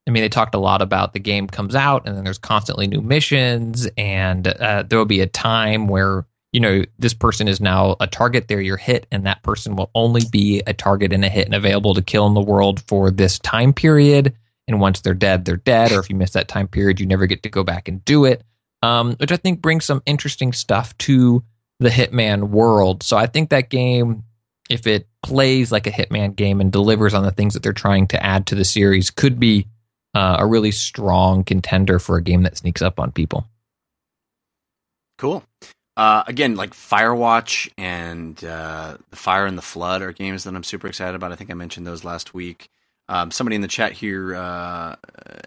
I mean, they talked a lot about the game comes out, and then there's constantly new missions, and there will be a time where you know, this person is now a target, they're your hit, and that person will only be a target and a hit and available to kill in the world for this time period. And once they're dead, or if you miss that time period, you never get to go back and do it, which I think brings some interesting stuff to the Hitman world. So I think that game, if it plays like a Hitman game and delivers on the things that they're trying to add to the series, could be a really strong contender for a game that sneaks up on people. Cool. Again, like Firewatch and The Fire and the Flood are games that I'm super excited about. I think I mentioned those last week. Somebody in the chat here,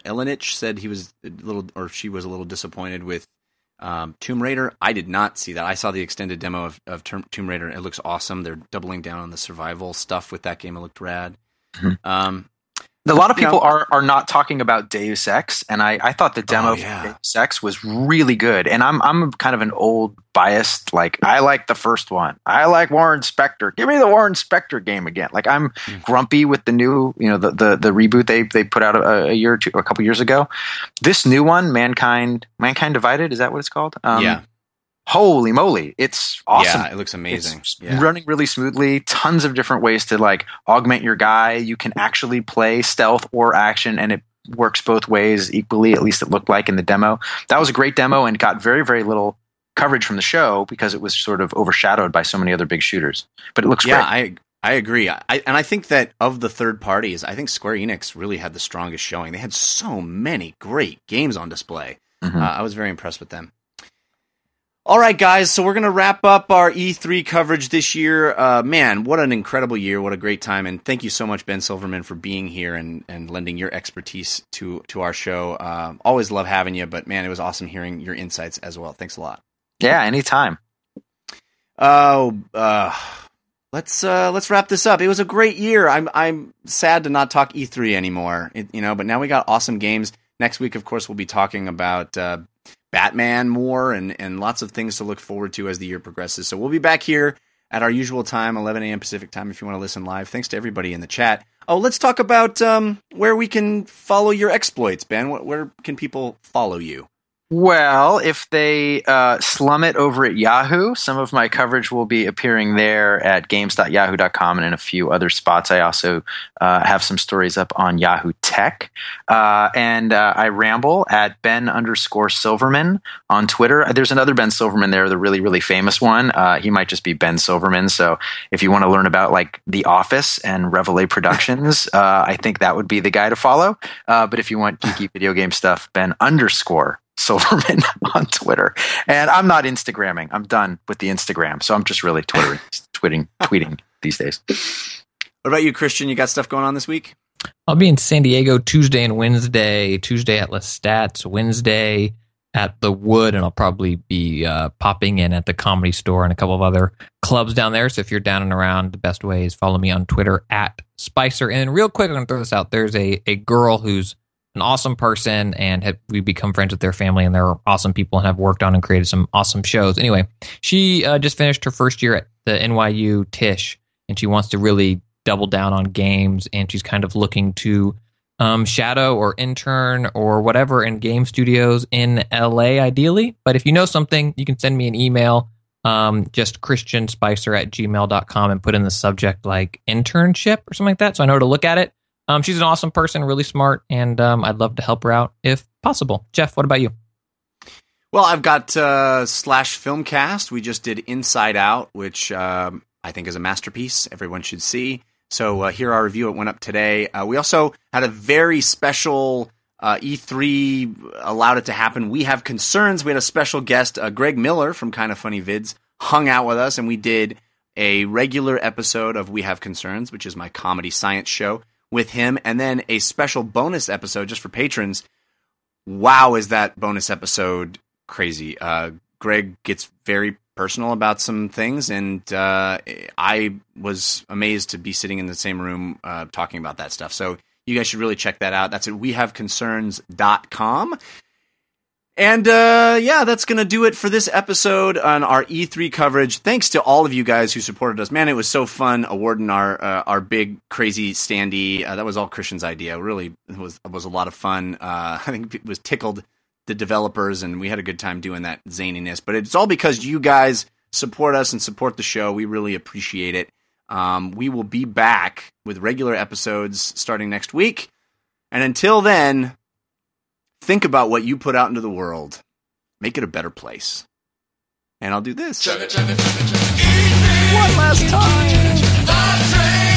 Elenich, said he was a little, or she was a little disappointed with Tomb Raider. I did not see that. I saw the extended demo of Tomb Raider. It looks awesome. They're doubling down on the survival stuff with that game. It looked rad. Mm-hmm. A lot of people are not talking about Deus Ex, and I thought the demo for Deus Ex was really good. And I'm kind of an old biased, like, I like the first one. I like Warren Spector. Give me the Warren Spector game again. Like, I'm grumpy with the new, you know, the reboot they put out a year or two, a couple years ago. This new one, Mankind Divided, is that what it's called? Yeah. Holy moly, it's awesome. Yeah, it looks amazing. It's running really smoothly, tons of different ways to like augment your guy. You can actually play stealth or action, and it works both ways equally, at least it looked like in the demo. That was a great demo and got very, very little coverage from the show because it was sort of overshadowed by so many other big shooters. But it looks great. I agree. And I think that of the third parties, I think Square Enix really had the strongest showing. They had so many great games on display. Mm-hmm. I was very impressed with them. All right, guys, so we're going to wrap up our E3 coverage this year. Man, what an incredible year. What a great time. And thank you so much, Ben Silverman, for being here and lending your expertise to our show. Always love having you, but, man, it was awesome hearing your insights as well. Thanks a lot. Yeah, anytime. Let's wrap this up. It was a great year. I'm sad to not talk E3 anymore, but now we got awesome games. Next week, of course, we'll be talking about Batman more and lots of things to look forward to as the year progresses. So we'll be back here at our usual time, 11 a.m. Pacific time, if you want to listen live. Thanks to everybody in the chat. Oh, let's talk about where we can follow your exploits, Ben. Where can people follow you? Well, if they slum it over at Yahoo, some of my coverage will be appearing there at games.yahoo.com and in a few other spots. I also have some stories up on Yahoo Tech. And I ramble at Ben_Silverman on Twitter. There's another Ben Silverman there, the really, really famous one. He might just be Ben Silverman. So if you want to learn about like The Office and Reveille Productions, I think that would be the guy to follow. But if you want geeky video game stuff, Ben_Silverman on Twitter. And I'm not Instagramming. I'm done with the Instagram. So I'm just really tweeting these days. What about you, Christian? You got stuff going on this week? I'll be in San Diego Tuesday and Wednesday. Tuesday at Lestat's, Wednesday at the Wood, and I'll probably be popping in at the Comedy Store and a couple of other clubs down there. So if you're down and around, the best way is follow me on Twitter at Spicer. And then real quick, I'm going to throw this out. There's a girl who's an awesome person, and we've become friends with their family, and they're awesome people and have worked on and created some awesome shows. Anyway, she just finished her first year at the NYU Tisch, and she wants to really double down on games, and she's kind of looking to shadow or intern or whatever in game studios in LA, ideally. But if you know something, you can send me an email, just christianspicer@gmail.com, and put in the subject like internship or something like that, so I know to look at it. She's an awesome person, really smart, and I'd love to help her out if possible. Jeff, what about you? Well, I've got /Filmcast. We just did Inside Out, which I think is a masterpiece everyone should see. So hear our review. It went up today. We also had a very special E3 allowed it to happen. We have concerns. We had a special guest, Greg Miller from Kind of Funny Vids, hung out with us, and we did a regular episode of We Have Concerns, which is my comedy science show, with him, and then a special bonus episode just for patrons. Wow, is that bonus episode crazy. Greg gets very personal about some things, and I was amazed to be sitting in the same room talking about that stuff. So you guys should really check that out. That's at wehaveconcerns.com. And that's going to do it for this episode on our E3 coverage. Thanks to all of you guys who supported us. Man, it was so fun awarding our big, crazy standee. That was all Christian's idea. Really, it was a lot of fun. I think it was tickled the developers, and we had a good time doing that zaniness. But it's all because you guys support us and support the show. We really appreciate it. We will be back with regular episodes starting next week. And until then, think about what you put out into the world. Make it a better place. And I'll do this. One last time.